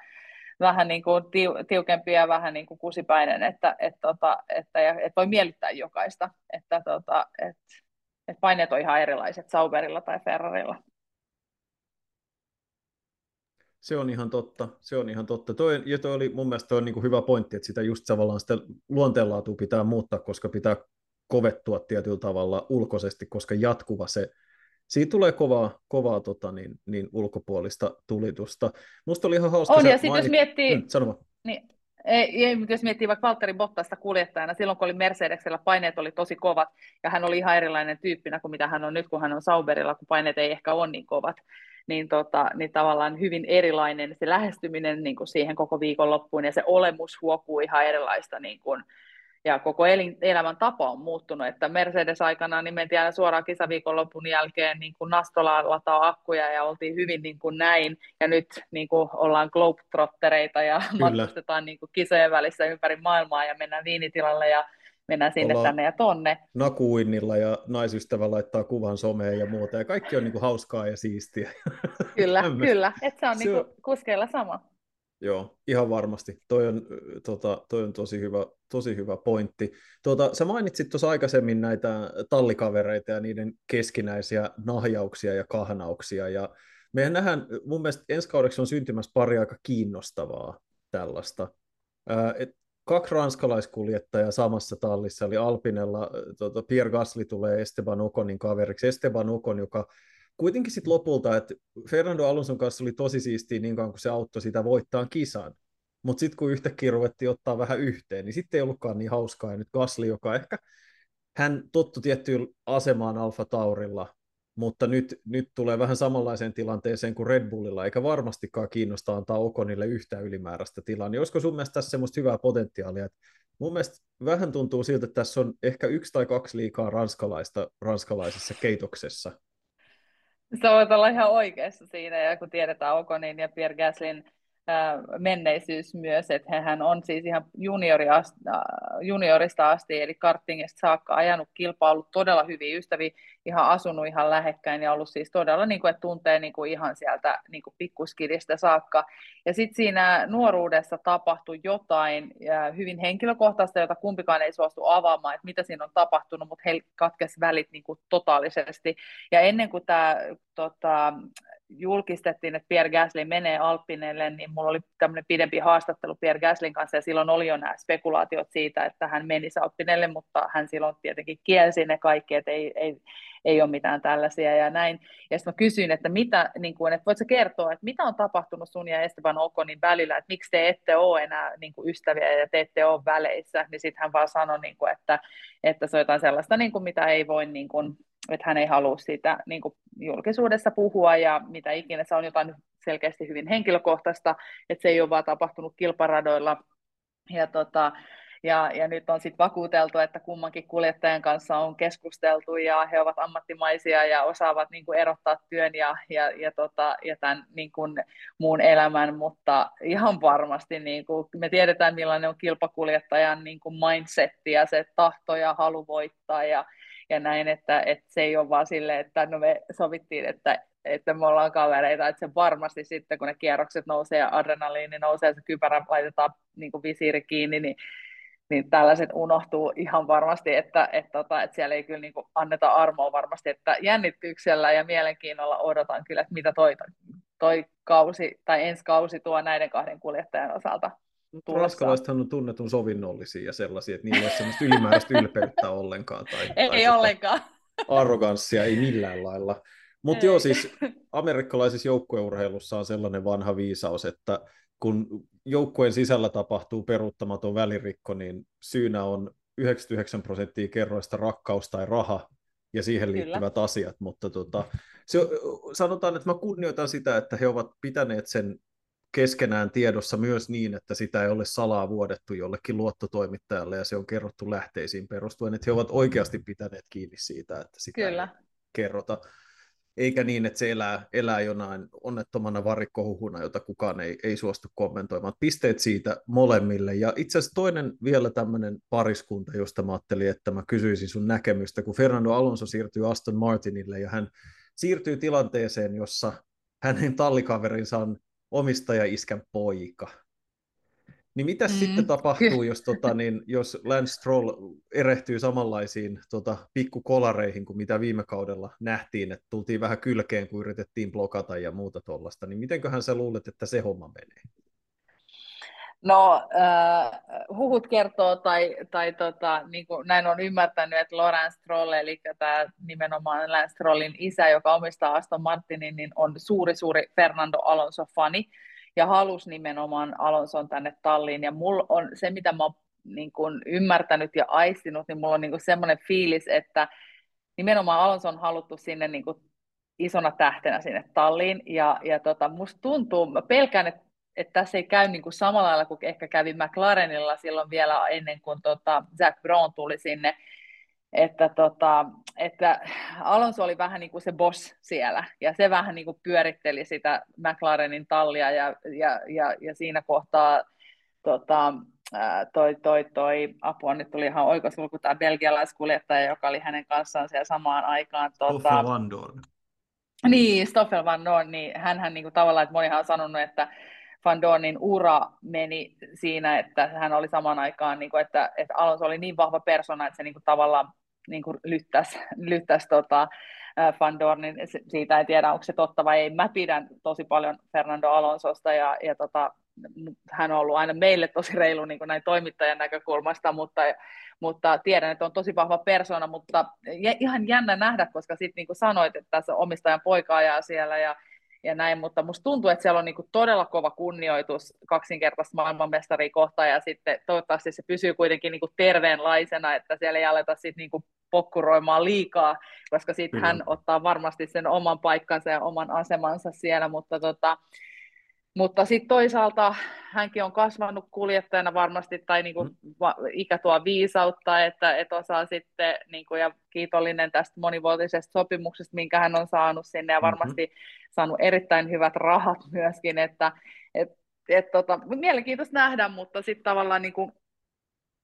vähän niin kuin tiukempi ja vähän niin kuin kusipäinen, että et, tota, että, ja, et voi miellyttää jokaista, että tota, et, et paineet on ihan erilaiset Sauberilla tai Ferrarilla. Se on ihan totta, se on ihan totta. Toi, ja toi oli mun mielestä toi on niin kuin hyvä pointti, että sitä just tavallaan sitä luonteenlaatua pitää muuttaa, koska pitää kovettua tietyllä tavalla ulkoisesti, koska jatkuva se, siitä tulee kovaa, kovaa tota, niin, niin ulkopuolista tulitusta. Musta oli ihan hauska. On, ja sitten jos miettii, mm, sano vaan. Niin, ei, ei, jos miettii vaikka Valtteri Bottasta kuljettajana, silloin kun oli Mercedesellä, paineet oli tosi kovat, ja hän oli ihan erilainen tyyppinä kuin mitä hän on nyt, kun hän on Sauberilla, kun paineet ei ehkä ole niin kovat. Niin, tota, niin tavallaan hyvin erilainen se lähestyminen niin kuin siihen koko viikonloppuun, ja se olemus huokuu ihan erilaista, niin kuin, ja koko elin, elämän tapa on muuttunut, että Mercedes-aikana niin mentiin aina suoraan kisaviikonlopun jälkeen niin kuin nastolaan lataa akkuja, ja oltiin hyvin niin kuin näin, ja nyt niin kuin ollaan globetrottereita, ja Kyllä. matkustetaan niin kuin kisojen välissä ympäri maailmaa, ja mennään viinitilalle, ja mennään sinne Ollaan tänne ja tonne. Nakuinnilla ja naisystävä laittaa kuvan someen ja muuta. Ja kaikki on niinku hauskaa ja siistiä. Kyllä, kyllä. Että se on, se niinku on... kuskeilla sama. Joo, ihan varmasti. Toi on, tota, toi on tosi, hyvä, tosi hyvä pointti. Tota, sä mainitsit tuossa aikaisemmin näitä tallikavereita ja niiden keskinäisiä nahjauksia ja kahnauksia. Ja mehän nähdään, mun mielestä ensi kaudeksi on syntymässä pari aika kiinnostavaa tällaista. Ää, et, kaksi ranskalaiskuljettajaa samassa tallissa, eli Alpinella tuota, Pierre Gasly tulee Esteban Oconin kaveriksi. Esteban Ocon, joka kuitenkin sitten lopulta, että Fernando Alonson kanssa oli tosi siistiä niin kauan, kun se auttoi sitä voittaan kisan. Mutta sitten kun yhtäkkiä ruvettiin ottaa vähän yhteen, niin sitten ei ollutkaan niin hauskaa. Ja nyt Gasly, joka ehkä, hän tottui tiettyyn asemaan Alfa Taurilla, mutta nyt, nyt tulee vähän samanlaiseen tilanteeseen kuin Red Bullilla, eikä varmastikaan kiinnosta antaa Oconille yhtään ylimääräistä tilaa. Niin olisiko sun mielestä tässä semmoista hyvää potentiaalia? Et mun mielestä vähän tuntuu siltä, että tässä on ehkä yksi tai kaksi liikaa ranskalaista ranskalaisessa keitoksessa. Sä voit olla ihan oikeassa siinä, ja kun tiedetään Oconin ja Pierre Gaslyn menneisyys myös, että hän on siis ihan juniorista asti, eli kartingista saakka ajanut kilpaa, ollut todella hyviä ystäviä, ihan asunut ihan lähekkäin ja ollut siis todella, niin kuin, että tuntee niin kuin ihan sieltä niin kuin pikkuskidistä saakka. Ja sitten siinä nuoruudessa tapahtui jotain hyvin henkilökohtaista, jota kumpikaan ei suostu avaamaan, että mitä siinä on tapahtunut, mutta heillä katkesi välit niin kuin totaalisesti. Ja ennen kuin tämä tota, julkistettiin, että Pierre Gasly menee Alpinelle, niin mulla oli tämmöinen pidempi haastattelu Pierre Gaslyn kanssa, ja silloin oli jo nämä spekulaatiot siitä, että hän menisi Alpinelle, mutta hän silloin tietenkin kielsi ne kaikki, että ei, ei, ei ole mitään tällaisia ja näin. Ja sitten mä kysyin, että, mitä, niin kuin, että voitko kertoa, että mitä on tapahtunut sun ja Esteban Oconin välillä, että miksi te ette ole enää niin kuin ystäviä ja te ette ole väleissä, niin sitten hän vaan sanoi, niin kuin, että, että se on jotain sellaista, niin kuin, mitä ei voi... Niin kuin, että hän ei halua siitä niin kuin julkisuudessa puhua ja mitä ikinä, se on jotain selkeästi hyvin henkilökohtaista, että se ei ole vaan tapahtunut kilparadoilla. Ja, tota, ja, ja nyt on sitten vakuuteltu, että kummankin kuljettajan kanssa on keskusteltu ja he ovat ammattimaisia ja osaavat niin kuin erottaa työn ja, ja, ja, tota, ja tämän niin kuin muun elämän, mutta ihan varmasti niin kuin, me tiedetään, millainen on kilpakuljettajan niin kuin mindsetti ja se tahto ja halu voittaa ja Ja näin, että, että se ei ole vaan silleen, että no me sovittiin, että, että me ollaan kavereita, että se varmasti sitten, kun ne kierrokset nousee ja adrenaliini nousee ja se kypärä laitetaan niin kuin visiiri kiinni, niin, niin tällaiset unohtuu ihan varmasti, että, että, että, että siellä ei kyllä niin kuin anneta armoa varmasti, että jännityksellä ja mielenkiinnolla odotan kyllä, että mitä toi, toi kausi tai ensi kausi tuo näiden kahden kuljettajan osalta. Ranskalaisethan on tunnetun sovinnollisia ja sellaisia, että niillä ei ole sellaista ylimääräistä ylpeyttä ollenkaan. Tai, ei tai ollenkaan. Arroganssia, ei millään lailla. Mutta joo, siis amerikkalaisessa joukkueurheilussa on sellainen vanha viisaus, että kun joukkueen sisällä tapahtuu peruuttamaton välirikko, niin syynä on yhdeksänkymmentäyhdeksän prosenttia kerroista rakkaus tai raha ja siihen liittyvät Kyllä. asiat. Mutta tota, se, sanotaan, että mä kunnioitan sitä, että he ovat pitäneet sen keskenään tiedossa myös niin, että sitä ei ole salaa vuodettu jollekin luottotoimittajalle ja se on kerrottu lähteisiin perustuen, että he ovat oikeasti pitäneet kiinni siitä, että sitä Kyllä. ei kerrota. Eikä niin, että se elää, elää jonain onnettomana varikkohuhuna, jota kukaan ei, ei suostu kommentoimaan. Pisteet siitä molemmille. Ja itse asiassa toinen vielä tämmöinen pariskunta, josta mä ajattelin, että mä kysyisin sun näkemystä, kun Fernando Alonso siirtyy Aston Martinille ja hän siirtyy tilanteeseen, jossa hänen tallikaverinsa on omistaja-iskän poika. Niin mitä mm. sitten tapahtuu, jos, tota, niin, jos Lance Stroll erehtyy samanlaisiin tota, pikkukolareihin kuin mitä viime kaudella nähtiin, että tultiin vähän kylkeen, kun yritettiin blokata ja muuta tuollaista, niin mitenköhän sä luulet, että se homma menee? No, äh, huhut kertoo, tai, tai tota, niin kuin näin on ymmärtänyt, että Lawrence Stroll, eli tämä nimenomaan Lance Strollin isä, joka omistaa Aston Martinin, niin on suuri, suuri Fernando Alonso-fani, ja halusi nimenomaan Alonson tänne talliin, ja mulla on se, mitä mä oon niin kuin ymmärtänyt ja aistinut, niin mulla on niin kuin semmoinen fiilis, että nimenomaan Alonso on haluttu sinne niin kuin isona tähtenä sinne talliin, ja, ja tota, musta tuntuu, mä pelkään, että että tässä ei käy niin kuin samalla lailla kuin ehkä kävi McLarenilla silloin vielä ennen kuin tota Zac Brown tuli sinne, että, tota, että Alonso oli vähän niin kuin se boss siellä, ja se vähän niin kuin pyöritteli sitä McLarenin tallia, ja, ja, ja, ja siinä kohtaa tota, toi, toi, toi apua, nyt tuli ihan oikosulku tämä belgialaiskuljettaja, joka oli hänen kanssaan siellä samaan aikaan. Stoffel tota, Vandoorne. Niin, Stoffel Vandoorne, niin hänhän niin kuin tavallaan, että monihan on sanonut, että Vandoornin ura meni siinä, että hän oli samaan aikaan, niin kuin, että, että Alonso oli niin vahva persona, että se niin kuin, tavallaan niin kuin, lyttäisi, lyttäisi tota, Vandoornin. Siitä ei tiedä, onko se totta vai ei. Mä pidän tosi paljon Fernando Alonsosta ja, ja tota, hän on ollut aina meille tosi reilu niin kuin näin toimittajan näkökulmasta, mutta, mutta tiedän, että on tosi vahva persona, mutta ihan jännä nähdä, koska sitten niin kuin sanoit, että tässä omistajan poika ajaa siellä ja, ja näin, mutta musta tuntuu, että siellä on niin kuin todella kova kunnioitus kaksinkertaista maailmanmestaria kohtaan ja sitten toivottavasti se pysyy kuitenkin niin kuin terveenlaisena, että siellä ei aleta sitten niin kuin pokkuroimaan liikaa, koska sitten hän ottaa varmasti sen oman paikkansa ja oman asemansa siellä, mutta tota, mutta sitten toisaalta hänkin on kasvanut kuljettajana varmasti, tai niinku va- ikä tuo viisautta, että et osaa sitten, niinku, ja kiitollinen tästä monivuotisesta sopimuksesta, minkä hän on saanut sinne, ja varmasti mm-hmm. saanut erittäin hyvät rahat myöskin, että et, et, tota, mielenkiintoista nähdä, mutta sitten tavallaan niinku,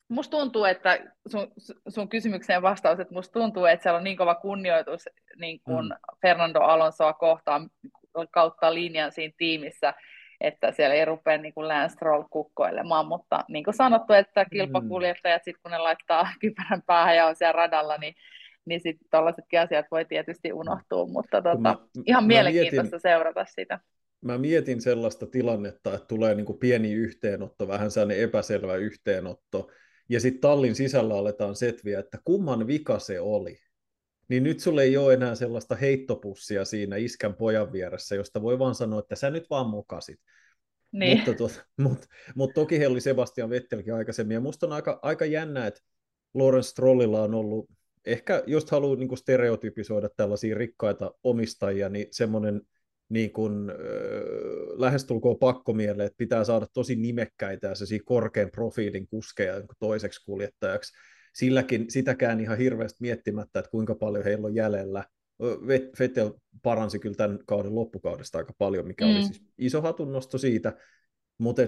musta tuntuu, että sun, sun kysymykseen vastaus, että musta tuntuu, että siellä on niin kova kunnioitus niin kuin mm. Fernando Alonsoa kohtaan kautta linjan siinä tiimissä, että siellä ei rupea niin kuin Lance Stroll kukkoilemaan, mutta niin kuin sanottu, että kilpakuljettajat sitten kun ne laittaa kypärän päähän ja on siellä radalla, niin, niin sitten tällaisetkin asiat voi tietysti unohtua, mutta tota, mä, ihan mä mielenkiintoista mietin, seurata sitä. Mä mietin sellaista tilannetta, että tulee niin kuin pieni yhteenotto, vähän sellainen epäselvä yhteenotto, ja sitten tallin sisällä aletaan setviä, että kumman vika se oli. Niin nyt sulle ei ole enää sellaista heittopussia siinä iskän pojan vieressä, josta voi vaan sanoa, että sä nyt vaan mokasit. Niin. Mutta tuota, mut, mut toki he oli Sebastian Vettelkin aikaisemmin, ja musta on aika, aika jännä, että Lawrence Strollilla on ollut, ehkä jos haluaa niinku stereotypisoida tällaisia rikkaita omistajia, niin semmoinen niinku, äh, lähestulkoon pakkomielle, että pitää saada tosi nimekkäitä ja korkean profiilin kuskeja toiseksi kuljettajaksi. Silläkin, sitäkään ihan hirveästi miettimättä, että kuinka paljon heillä on jäljellä. Vettel paransi kyllä tämän kauden loppukaudesta aika paljon, mikä mm. oli siis iso hatunnosto siitä, mutta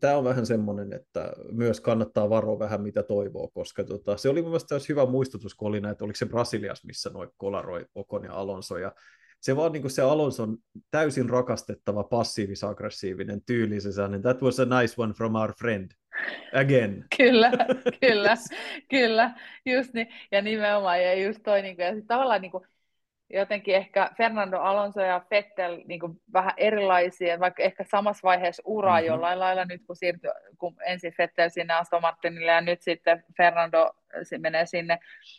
tämä on vähän semmoinen, että myös kannattaa varoa vähän mitä toivoo, koska tota, se oli mun mielestä hyvä muistutus, kun oli näitä, oliko se Brasilias, missä noi kolaroi Ocon ja Alonso, ja se vaan niin kuin se Alonson täysin rakastettava passiivis-aggressiivinen tyyli, se sanoi, that was a nice one from our friend. Again. Kyllä, kyllä, kyllä, just niin, ja nimenomaan, ja just toi, niin kuin, ja sit tavallaan niin kuin, jotenkin ehkä Fernando Alonso ja Vettel niin kuin, vähän erilaisia, vaikka ehkä samassa vaiheessa uraa mm-hmm. jollain lailla nyt, kun, siirty, kun ensin Vettel sinne Aston Martinille, ja nyt sitten Fernando se menee sinne,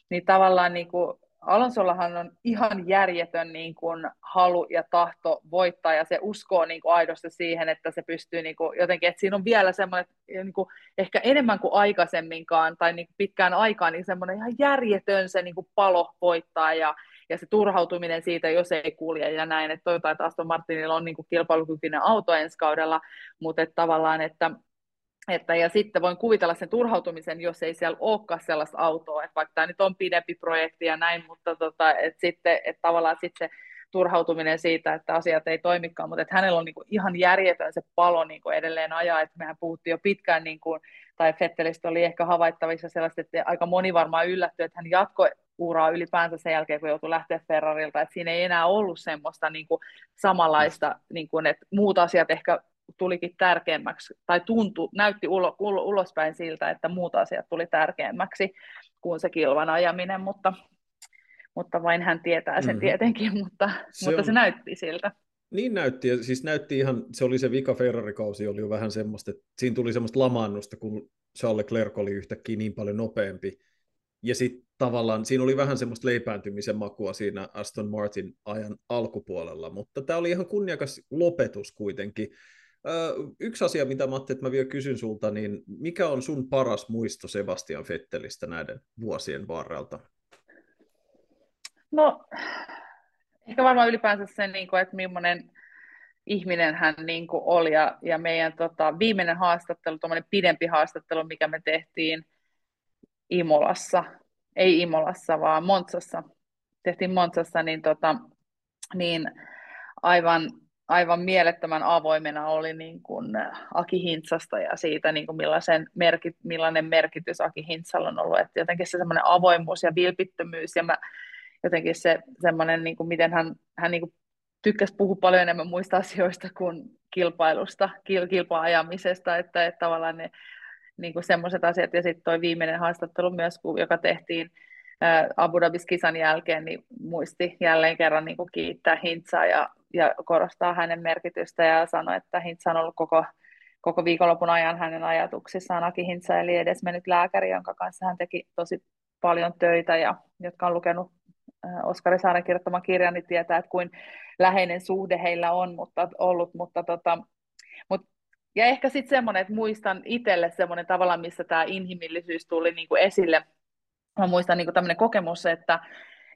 niin tavallaan niin kuin, Alonsollahan on ihan järjetön niin kuin, halu ja tahto voittaa, ja se uskoo niin kuin, aidosti siihen, että se pystyy niin kuin, jotenkin, että siinä on vielä semmoinen, niin kuin, ehkä enemmän kuin aikaisemminkaan, tai niin kuin, pitkään aikaan, niin semmoinen ihan järjetön se niin kuin, palo voittaa, ja, ja se turhautuminen siitä, jos ei kulje, ja näin, että toivotaan, että Aston Martinilla on niin kuin, kilpailukykyinen auto ensi kaudella, mutta että, tavallaan, että Että, ja sitten voin kuvitella sen turhautumisen, jos ei siellä olekaan sellaista autoa, että vaikka tämä nyt on pidempi projekti ja näin, mutta tota, et sitten, et tavallaan sitten turhautuminen siitä, että asiat ei toimikaan, mutta että hänellä on niinku ihan järjetön se palo niinku edelleen ajaa, että mehän puhuttiin jo pitkään, niinku, tai Vettelistä oli ehkä havaittavissa sellaista, että aika moni varmaan yllättyi, että hän jatkoi uraa ylipäänsä sen jälkeen, kun joutui lähteä Ferrarilta, että siinä ei enää ollut semmoista niinku samanlaista, niinku, että muut asiat ehkä tulikin tärkeämmäksi, tai tuntui, näytti ulo, ulo, ulospäin siltä, että muut asiat tuli tärkeämmäksi kuin se kilvan ajaminen, mutta, mutta vain hän tietää sen mm-hmm. tietenkin, mutta se, mutta on... se näytti siltä. Niin näytti, ja siis näytti ihan, se oli se vika Ferrari-kausi, oli jo vähän semmoista, että siinä tuli semmoista lamaannusta, kun Charles Leclerc oli yhtäkkiä niin paljon nopeampi, ja sitten tavallaan siinä oli vähän semmoista leipääntymisen makua siinä Aston Martin ajan alkupuolella, mutta tämä oli ihan kunniakas lopetus kuitenkin. Yksi asia, mitä Matti, että mä vielä kysyn sulta, niin mikä on sun paras muisto Sebastian Vettelistä näiden vuosien varrelta? No, ehkä varmaan ylipäänsä se, että millainen ihminen hän oli, ja meidän viimeinen haastattelu, tuommoinen pidempi haastattelu, mikä me tehtiin Imolassa, ei Imolassa, vaan Monzassa, tehtiin Monzassa, niin, tota, niin aivan... Aivan mielettömän avoimena oli niin kuin Aki Hintsasta ja siitä, niin kuin millaisen merkit, millainen merkitys Aki Hintsalla on ollut. Että jotenkin se semmoinen avoimuus ja vilpittömyys ja mä, jotenkin se semmoinen, niin kuin miten hän, hän niin kuin tykkäsi puhua paljon enemmän muista asioista kuin kilpailusta, kil, kilpa-ajamisesta, että, että tavallaan ne niin kuin semmoiset asiat. Ja sitten toi viimeinen haastattelu myös, joka tehtiin Abu Dhabis kisan jälkeen, niin muisti jälleen kerran niin kuin kiittää Hintsaa ja, ja korostaa hänen merkitystä ja sanoi, että Hintsa on ollut koko koko viikonlopun ajan hänen ajatuksissaan Aki Hintsa, eli edesmennyt lääkäri, jonka kanssa hän teki tosi paljon töitä, ja jotka on lukenut Oskari Saaren kirjoittaman kirjan, niin tietää, että kuin läheinen suhde heillä on mutta, ollut. Mutta, tota, mut, ja ehkä sitten semmoinen, että muistan itselle semmoinen tavalla, missä tämä inhimillisyys tuli niinku esille. Mä muistan niinku tämmöinen kokemus, että,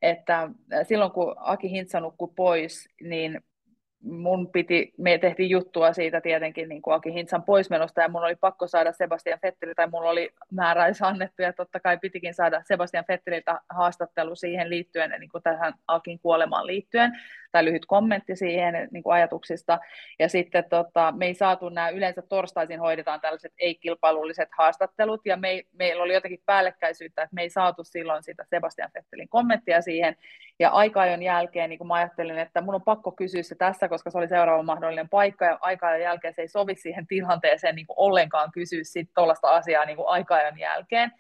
että silloin kun Aki Hintsa nukkui pois, niin mun piti, me tehtiin juttua siitä tietenkin niin kuin Aki Hintsan poismenosta, ja mun oli pakko saada Sebastian Vetteliltä, tai mulla oli määräys annettu, ja totta kai pitikin saada Sebastian Vetteliltä haastattelu siihen liittyen, niin kuin tähän Akin kuolemaan liittyen, tai lyhyt kommentti siihen niin kuin ajatuksista, ja sitten tota, me ei saatu nämä, yleensä torstaisin hoidetaan tällaiset ei-kilpailulliset haastattelut, ja me, meillä oli jotenkin päällekkäisyyttä, että me ei saatu silloin sitä Sebastian Vettelin kommenttia siihen, ja aika-ajon jälkeen niin kuin mä ajattelin, että mun on pakko kysyä se tässä, koska se oli seuraava mahdollinen paikka, ja aika-ajan jälkeen se ei sovi siihen tilanteeseen niin kuin ollenkaan kysyä sitten tuollaista asiaa niin kuin aika-ajan jälkeen.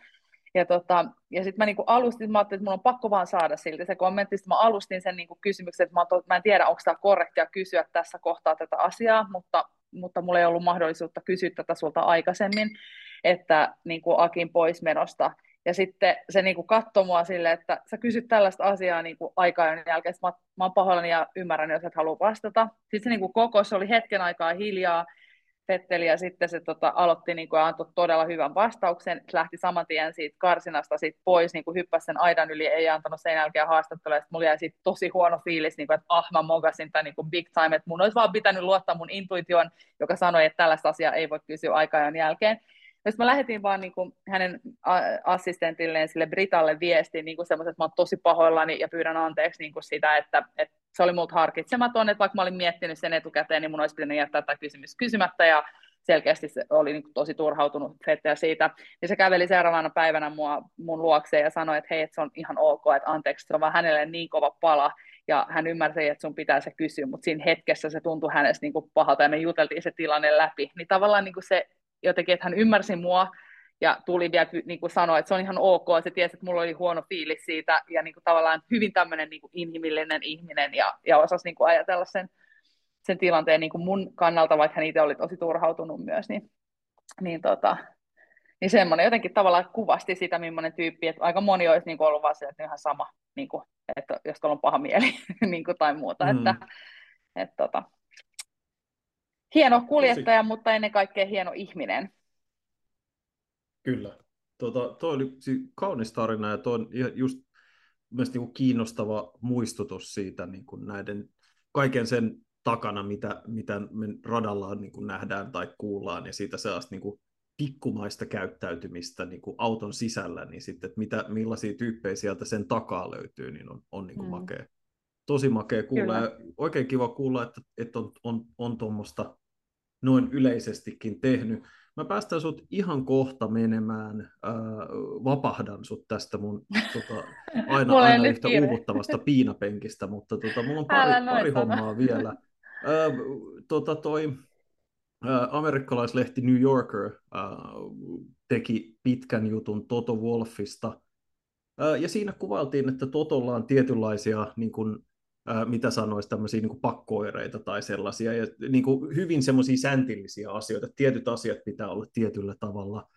Ja, tota, ja sitten mä niin kuin alustin, mä ajattelin, että mun on pakko vaan saada silti se kommentti, sitten mä alustin sen niin kuin kysymyksen, että mä, to, mä en tiedä, onko tämä korrektia kysyä tässä kohtaa tätä asiaa, mutta, mutta mulla ei ollut mahdollisuutta kysyä tätä sulta aikaisemmin, että niin kuin Akin poismenosta. Ja sitten se niin kuin katsoi mua silleen, että sä kysyt tällaista asiaa niin kuin aika-ajan jälkeen, mä, mä oon pahoillani ja ymmärrän, jos et halua vastata. Sitten se niin kuin koko, se oli hetken aikaa hiljaa, Vetteli, ja sitten se tota, aloitti niin kuin, ja antoi todella hyvän vastauksen, lähti saman tien siitä karsinasta siitä pois, niin kuin hyppäsi sen aidan yli, ei antanut sen jälkeen haastattelua, ja sitten mulla jäi siitä tosi huono fiilis, niin kuin, että ah, mä mokasin tämän niin kuin big time, että mun olisi vaan pitänyt luottaa mun intuitioon, joka sanoi, että tällaista asiaa ei voi kysyä aika-ajan jälkeen. Jos mä lähetin vaan niin kuin hänen assistentilleen sille Britalle viestiin niin semmoiset, että mä oon tosi pahoillani ja pyydän anteeksi niin kuin sitä, että, että se oli multa harkitsematon, että vaikka mä olin miettinyt sen etukäteen, niin mun olisi pitänyt jättää tätä kysymys kysymättä, ja selkeästi se oli niin kuin tosi turhautunut Vettel siitä. Ja se käveli seuraavana päivänä mua, mun luokseen ja sanoi, että hei, että se on ihan ok, että anteeksi, se on vaan hänelle niin kova pala, ja hän ymmärsi, että sun pitää se kysyä, mutta siinä hetkessä se tuntui hänessä niin kuin pahalta, ja me juteltiin se tilanne läpi, niin tavallaan niin kuin se jotenkin, että hän ymmärsi mua ja tuli vielä niin kuin sanoa, että se on ihan ok, se tiesi, että mulla oli huono fiilis siitä, ja niin kuin tavallaan hyvin tämmöinen niin kuin inhimillinen ihminen, ja, ja osasi niin kuin ajatella sen, sen tilanteen niin kuin mun kannalta, vaikka hän itse oli tosi turhautunut myös, niin, niin, tota, niin semmoinen jotenkin tavallaan kuvasti sitä, millainen tyyppi, että aika moni olisi niin kuin ollut vaan se, että ihan sama, niin kuin, että jos tuolla on paha mieli niin kuin, tai muuta, mm. että, että tota, hieno kuljettaja, mutta ennen kaikkea hieno ihminen. Kyllä. Tuota, toi oli kaunis tarina, ja toi on just myös niin kuin kiinnostava muistutus siitä niin kuin näiden kaiken sen takana, mitä, mitä me radallaan niin kuin nähdään tai kuullaan, ja siitä sellaista niin kuin pikkumaista käyttäytymistä niin kuin auton sisällä, niin sitten, että mitä, millaisia tyyppejä sieltä sen takaa löytyy, niin on, on niin kuin mm. makea. Tosi makea kuulla. Kyllä. Ja oikein kiva kuulla, että, että on tuommoista on, on noin yleisestikin tehnyt. Mä päästän sut ihan kohta menemään, äh, vapahdan sut tästä mun tota, aina, aina yhtä kiire. Uuvuttavasta piinapenkistä, mutta tota, mulla on pari, pari hommaa vielä. Äh, tota toi äh, amerikkalaislehti New Yorker äh, teki pitkän jutun Toto Wolffista, äh, ja siinä kuvailtiin, että Totolla on tietynlaisia niin kun, mitä sanoisi, tämmöisiä niin kuin pakko-oireita tai sellaisia, ja niin kuin hyvin semmoisia säntillisiä asioita. Tietyt asiat pitää olla tietyllä tavalla,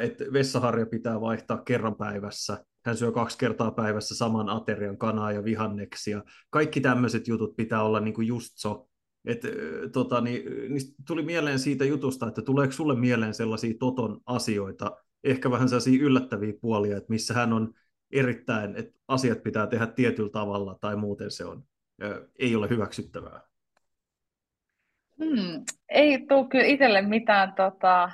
että vessaharja pitää vaihtaa kerran päivässä, hän syö kaksi kertaa päivässä saman aterian, kanaa ja vihanneksia. Kaikki tämmöiset jutut pitää olla niin kuin just so. Et, tota, niin, niin tuli mieleen siitä jutusta, että tuleeko sulle mieleen sellaisia Toton asioita, ehkä vähän sellaisia yllättäviä puolia, että missä hän on erittäin, että asiat pitää tehdä tietyllä tavalla tai muuten se on, ei ole hyväksyttävää. Hmm, ei tule kyllä itselle mitään, tota,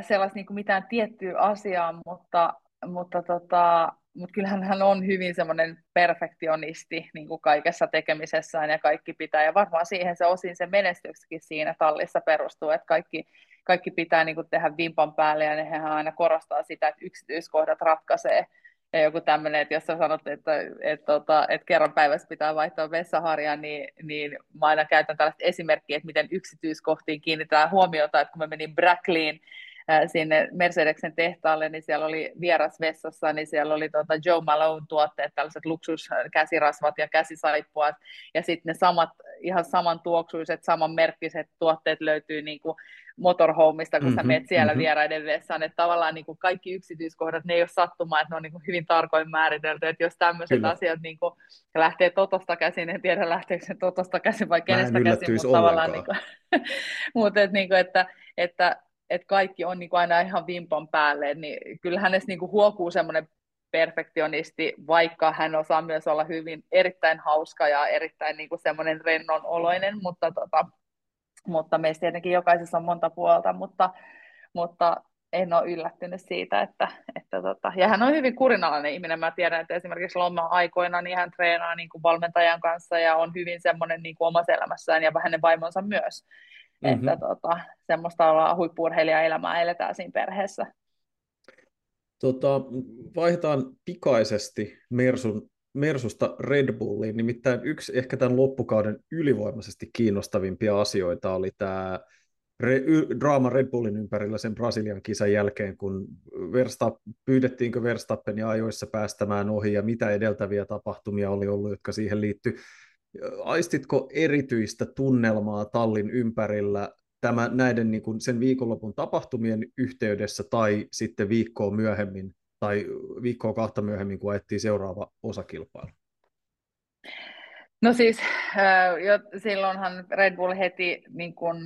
sellaista, niin kuin mitään tiettyä asiaa, mutta, mutta, tota, mutta kyllähän hän on hyvin semmoinen perfektionisti niin kuin kaikessa tekemisessään, ja kaikki pitää, ja varmaan siihen se osin se menestyksikin siinä tallissa perustuu, että kaikki Kaikki pitää niin kuin tehdä vimpan päälle, ja nehän aina korostaa sitä, että yksityiskohdat ratkaisee. Ja joku tämmöinen, että jos sä sanot, että, että, että, että kerran päivässä pitää vaihtaa vessaharjaa, niin, niin mä aina käytän tällaista esimerkkiä, että miten yksityiskohtiin kiinnitetään huomiota. Että kun mä menin Brackleyin sinne Mercedesen tehtaalle, niin siellä oli vieras vessassa, niin siellä oli tuota Joe Malone-tuotteet, tällaiset luksuskäsirasvat ja käsisaippuat, ja sitten ne samat ihan saman tuoksuiset, saman merkkiset tuotteet löytyy niin kuin motorhomeista, kun mm-hmm, sä menet siellä mm-hmm. vieraiden vessaan, että tavallaan niin kuin kaikki yksityiskohdat, ne ei ole sattumaa, että ne on niin kuin hyvin tarkoin määritelty, että jos tämmöiset Kyllä. asiat niin kuin lähtee Totosta käsin, en tiedä lähteekö se Totosta käsin vai kenestä käsin, mutta tavallaan niin kuin, mutta et, niin kuin, että, että, että kaikki on niin kuin aina ihan vimpan päälle, niin kyllä hänessä niin kuin huokuu semmoinen perfektionisti, vaikka hän osaa myös olla hyvin erittäin hauska ja erittäin niin kuin semmoinen rennon oloinen, mutta, tota, mutta meistä tietenkin jokaisessa on monta puolta, mutta, mutta en ole yllättynyt siitä, että, että tota, ja hän on hyvin kurinalainen ihminen, mä tiedän, että esimerkiksi loma-aikoina niin hän treenaa niin kuin valmentajan kanssa ja on hyvin semmoinen niin kuin omassa elämässään ja hänen vaimonsa myös, mm-hmm. että tota, semmoista ollaan huippu-urheilija elämää eletään siinä perheessä. Tota, vaihdetaan pikaisesti Mersun, Mersusta Red Bulliin, nimittäin yksi ehkä tämän loppukauden ylivoimaisesti kiinnostavimpia asioita oli tämä re, draama Red Bullin ympärillä sen Brasilian kisan jälkeen, kun Verstapp, pyydettiinkö Verstappenia ajoissa päästämään ohi ja mitä edeltäviä tapahtumia oli ollut, jotka siihen liittyi. Aistitko erityistä tunnelmaa tallin ympärillä? Tämä näiden niin kuin sen viikonlopun tapahtumien yhteydessä tai sitten viikkoa myöhemmin tai viikkoa kahta myöhemmin, kun ajettiin seuraava osakilpailu? No siis jo silloinhan Red Bull heti niin kun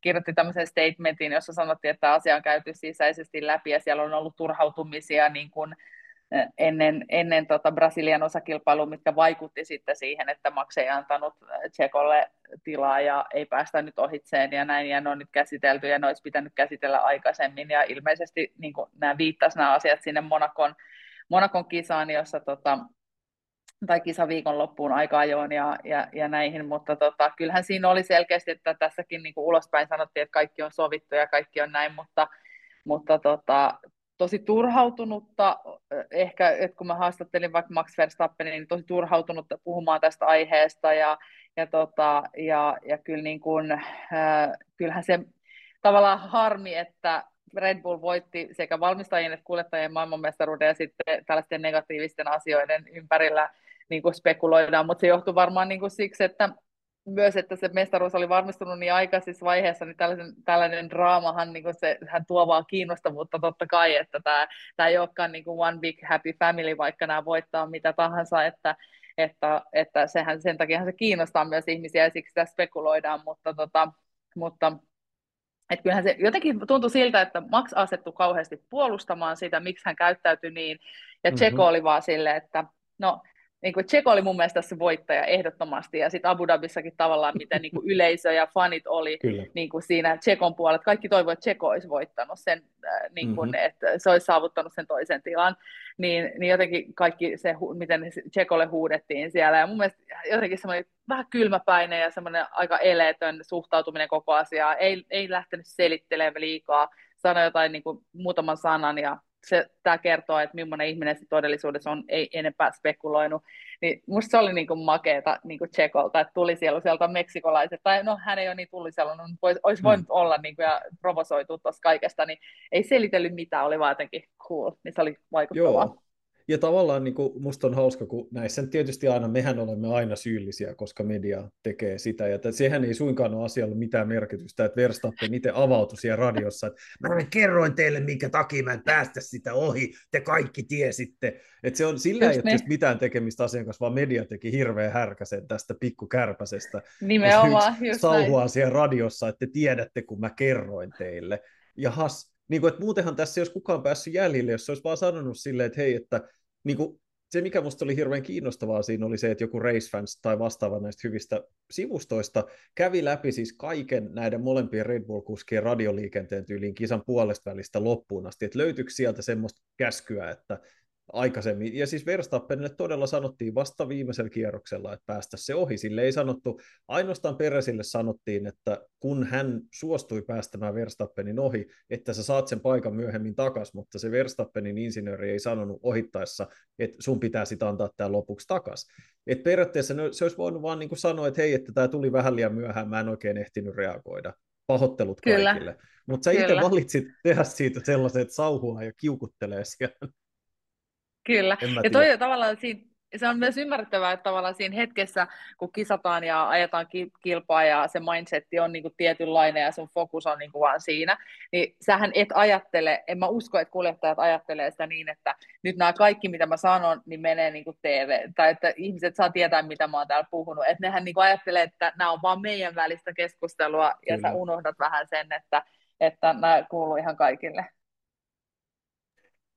kirjoitti tämmöisen statementin, jossa sanottiin, että asia on käyty sisäisesti läpi ja siellä on ollut turhautumisia niin kun ennen, ennen tota Brasilian osakilpailua, mitkä vaikutti sitten siihen, että Max ei antanut Tsekolle tilaa ja ei päästä nyt ohitseen ja näin, ja ne on nyt käsitelty ja ne olisi pitänyt käsitellä aikaisemmin, ja ilmeisesti niin kuin nämä viittasivat nämä asiat sinne Monakon, Monakon kisaan, jossa tota, tai kisaviikon loppuun aika-ajoon ja, ja, ja näihin, mutta tota, kyllähän siinä oli selkeästi, että tässäkin niin kuin ulospäin sanottiin, että kaikki on sovittu ja kaikki on näin, mutta, mutta tota, tosi turhautunutta, ehkä, että kun mä haastattelin vaikka Max Verstappenin, niin tosi turhautunutta puhumaan tästä aiheesta, ja, ja, tota, ja, ja kyllä niin kuin, äh, kyllähän se tavallaan harmi, että Red Bull voitti sekä valmistajien että kuljettajien maailmanmestaruuden, ja sitten tällaisten negatiivisten asioiden ympärillä niin kuin spekuloidaan, mutta se johtui varmaan niin kuin siksi, että myös, että se mestaruus oli varmistunut niin aikaisessa vaiheessa, niin tällainen, tällainen draamahan niin se, hän tuo vaan kiinnostavuutta totta kai, että tämä, tämä ei olekaan niin kuin one big happy family, vaikka nämä voittaa mitä tahansa, että, että, että sehän, sen takia se kiinnostaa myös ihmisiä ja siksi sitä spekuloidaan, mutta, tota, mutta et kyllähän se jotenkin tuntui siltä, että Max asettui kauheasti puolustamaan sitä, miksi hän käyttäytyi niin, ja Checo mm-hmm. oli vaan silleen, että no, niin kuin Tseko oli mun mielestä se voittaja ehdottomasti, ja sitten Abu Dhabissakin tavallaan, miten niin kuin yleisö ja fanit oli niin kuin siinä Tsekon puolella. Kaikki toivoivat, että Tseko olisi voittanut sen, niin kuin, mm-hmm. että se olisi saavuttanut sen toisen tilan. Niin, niin jotenkin kaikki se, miten Tsekolle huudettiin siellä. Ja mun mielestä jotenkin semmoinen vähän kylmäpäinen ja semmoinen aika eleetön suhtautuminen koko asiaan. Ei, ei lähtenyt selittelemään liikaa, sanoi jotain niin kuin muutaman sanan ja tämä kertoo, että millainen ihminen se todellisuudessa on, ei enempää spekuloinut. Niin musta se oli niinku makeeta niinku Tsekolta, että tuli siellä sieltä meksikolaiset, tai no hän ei ole niin tullut siellä, no, olisi voinut mm. olla niinku, ja provosoitua tuossa kaikesta, niin ei selitellyt mitään, oli vaan jotenkin cool, niin se oli vaikuttavaa. Joo. Ja tavallaan niin kuin musta on hauska, kun näissä tietysti aina, mehän olemme aina syyllisiä, koska media tekee sitä, ja t- sehän ei suinkaan ole asialla mitään merkitystä, että Verstappen itse avautui siellä radiossa, että mä kerroin teille, minkä takia mä en päästä sitä ohi, te kaikki tiesitte, että se on sillä ei ole mitään tekemistä asian kanssa, vaan media teki hirveän härkäsen tästä pikkukärpäsestä, nimenomaan, just sauhuaa siellä radiossa, että te tiedätte, kun mä kerroin teille, jahas. Niin kuin, että muutenhan tässä ei olisi kukaan päässyt jäljille, jos se olisi vaan sanonut silleen, että hei, että niin kuin, se mikä musta oli hirveän kiinnostavaa siinä oli se, että joku Racefans tai vastaava näistä hyvistä sivustoista kävi läpi siis kaiken näiden molempien Red Bull-kuskien radioliikenteen tyyliin kisan puolesta välistä loppuun asti, että löytyykö sieltä semmoista käskyä, että aikaisemmin, ja siis Verstappenille todella sanottiin vasta viimeisellä kierroksella, että päästä se ohi, sille ei sanottu, ainoastaan Peresille sanottiin, että kun hän suostui päästämään Verstappenin ohi, että sä saat sen paikan myöhemmin takaisin, mutta se Verstappenin insinööri ei sanonut ohittaessa, että sun pitää sitä antaa tämä lopuksi takaisin. Että periaatteessa se olisi voinut vaan niin kuin sanoa, että hei, että tämä tuli vähän liian myöhään, mä en oikein ehtinyt reagoida. Pahoittelut Kyllä. kaikille. Mutta sä itse valitsit tehdä siitä sellaiset sauhua ja kiukuttelee siellä. Kyllä, ja toi tavallaan siinä, se on myös ymmärrettävää, että tavallaan siinä hetkessä, kun kisataan ja ajetaan ki- kilpaa ja se mindsetti on niinku tietynlainen ja sun fokus on niinku vaan siinä, niin sähän et ajattele, en mä usko, että kuljettajat ajattelee sitä niin, että nyt nämä kaikki, mitä mä sanon, niin menee niinku T V, tai että ihmiset saa tietää, mitä mä oon täällä puhunut, että nehän niinku ajattelee, että nämä on vaan meidän välistä keskustelua, ja Kyllä. sä unohdat vähän sen, että, että nämä kuuluu ihan kaikille.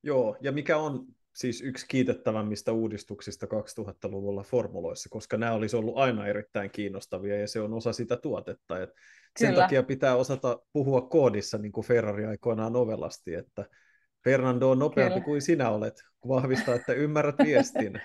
Joo, ja mikä on siis yksi kiitettävämmistä uudistuksista kaksituhattaluvulla formuloissa, koska nämä olisi ollut aina erittäin kiinnostavia, ja se on osa sitä tuotetta. Et sen Kyllä. takia pitää osata puhua koodissa, niin kuin Ferrari aikoinaan ovelasti, että Fernando on nopeampi Kyllä. kuin sinä olet, kun vahvistaa, että ymmärrät viestin.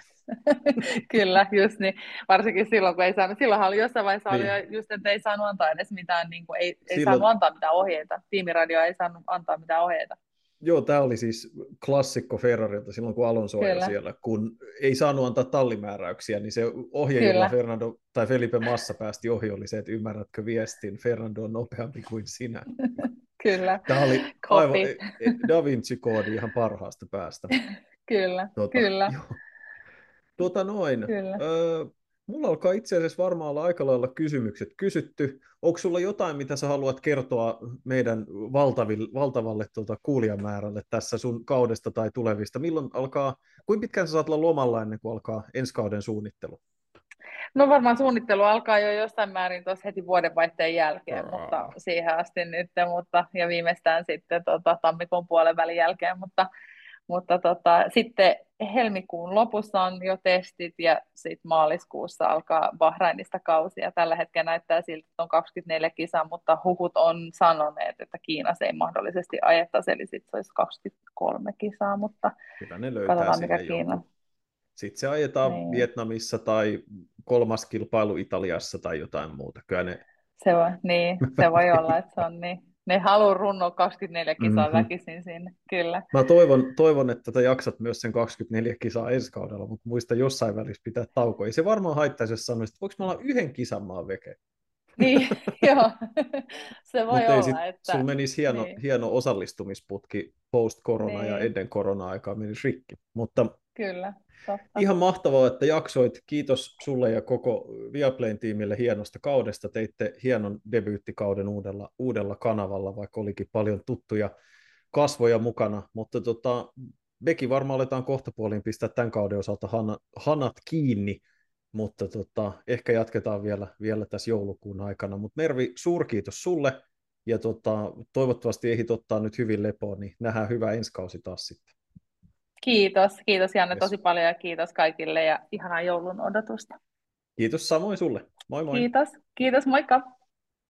Kyllä, just niin. Varsinkin silloin, kun ei saanut. Silloinhan oli jossain vaiheessa, niin. oli just, että ei saanut antaa edes mitään, niin kuin, ei, ei silloin... saanut antaa mitään ohjeita. Tiimiradio ei saanut antaa mitään ohjeita. Joo, tämä oli siis klassikko Ferrarilta silloin, kun Alonso oli siellä. Kun ei saanut antaa tallimääräyksiä, niin se ohje, jolla Fernando tai Felipe Massa päästi ohi, oli se, että ymmärrätkö viestin, Fernando on nopeampi kuin sinä. Kyllä. Tämä oli aivan Da Vinci-koodi ihan parhaasta päästä. Kyllä, tuota, kyllä. Jo. Tuota noin. Kyllä. Ö, mulla alkaa itse asiassa varmaan olla aika lailla kysymykset kysytty. Onko sulla jotain, mitä sä haluat kertoa meidän valtaville, valtavalle tuota, kuulijamäärälle tässä sun kaudesta tai tulevista? Milloin alkaa, kuinka pitkään sä saat olla lomalla ennen kuin alkaa ensi kauden suunnittelu? No varmaan suunnittelu alkaa jo jostain määrin tuossa heti vuodenvaihteen jälkeen, Aa. mutta siihen asti nyt, mutta, ja viimeistään sitten tota, tammikuun puolen välin jälkeen, mutta, mutta tota, sitten helmikuun lopussa on jo testit ja sitten maaliskuussa alkaa Bahrainista kausi ja tällä hetkellä näyttää siltä, että on kaksikymmentäneljä kisaa, mutta huhut on sanoneet, että Kiinassa ei mahdollisesti ajettaisi, eli sitten se olisi kaksikymmentäkolme kisaa, mutta kyllä ne löytää sinne jonkun. Sitten se ajetaan niin. Vietnamissa tai kolmas kilpailu Italiassa tai jotain muuta. Kyllä ne... se, voi, niin, se voi olla, että se on niin. Ne haluaa runnoa kaksikymmentäneljä kisaa mm-hmm. väkisin sinne, kyllä. Mä toivon, toivon, että te jaksat myös sen kaksikymmentäneljä kisaa ensi kaudella, mutta muista jossain välissä pitää taukoa. Ei se varmaan haittaisi, jos sanoisi, että voiko mä olla yhden kisan maan veke? Niin, joo. Se voi olla, sit, että... Sulla menisi hieno, niin. hieno osallistumisputki post-korona niin. ja ennen korona-aikaa menisi rikki, mutta... Kyllä, totta. Ihan mahtavaa, että jaksoit. Kiitos sulle ja koko Viaplayn tiimille hienosta kaudesta. Teitte hienon debyyttikauden uudella, uudella kanavalla, vaikka olikin paljon tuttuja kasvoja mukana. Mutta tota, mekin varmaan aletaan kohtapuoliin pistää tämän kauden osalta hana, hanat kiinni, mutta tota, ehkä jatketaan vielä, vielä tässä joulukuun aikana. Mutta Mervi, suurkiitos sulle ja tota, toivottavasti ehdit ottaa nyt hyvin lepoon, niin nähdään hyvä ensi kausi taas sitten. Kiitos, kiitos Janne yes. tosi paljon ja kiitos kaikille ja ihanaa joulun odotusta. Kiitos samoin sulle. Moi moi. Kiitos, kiitos, moikka.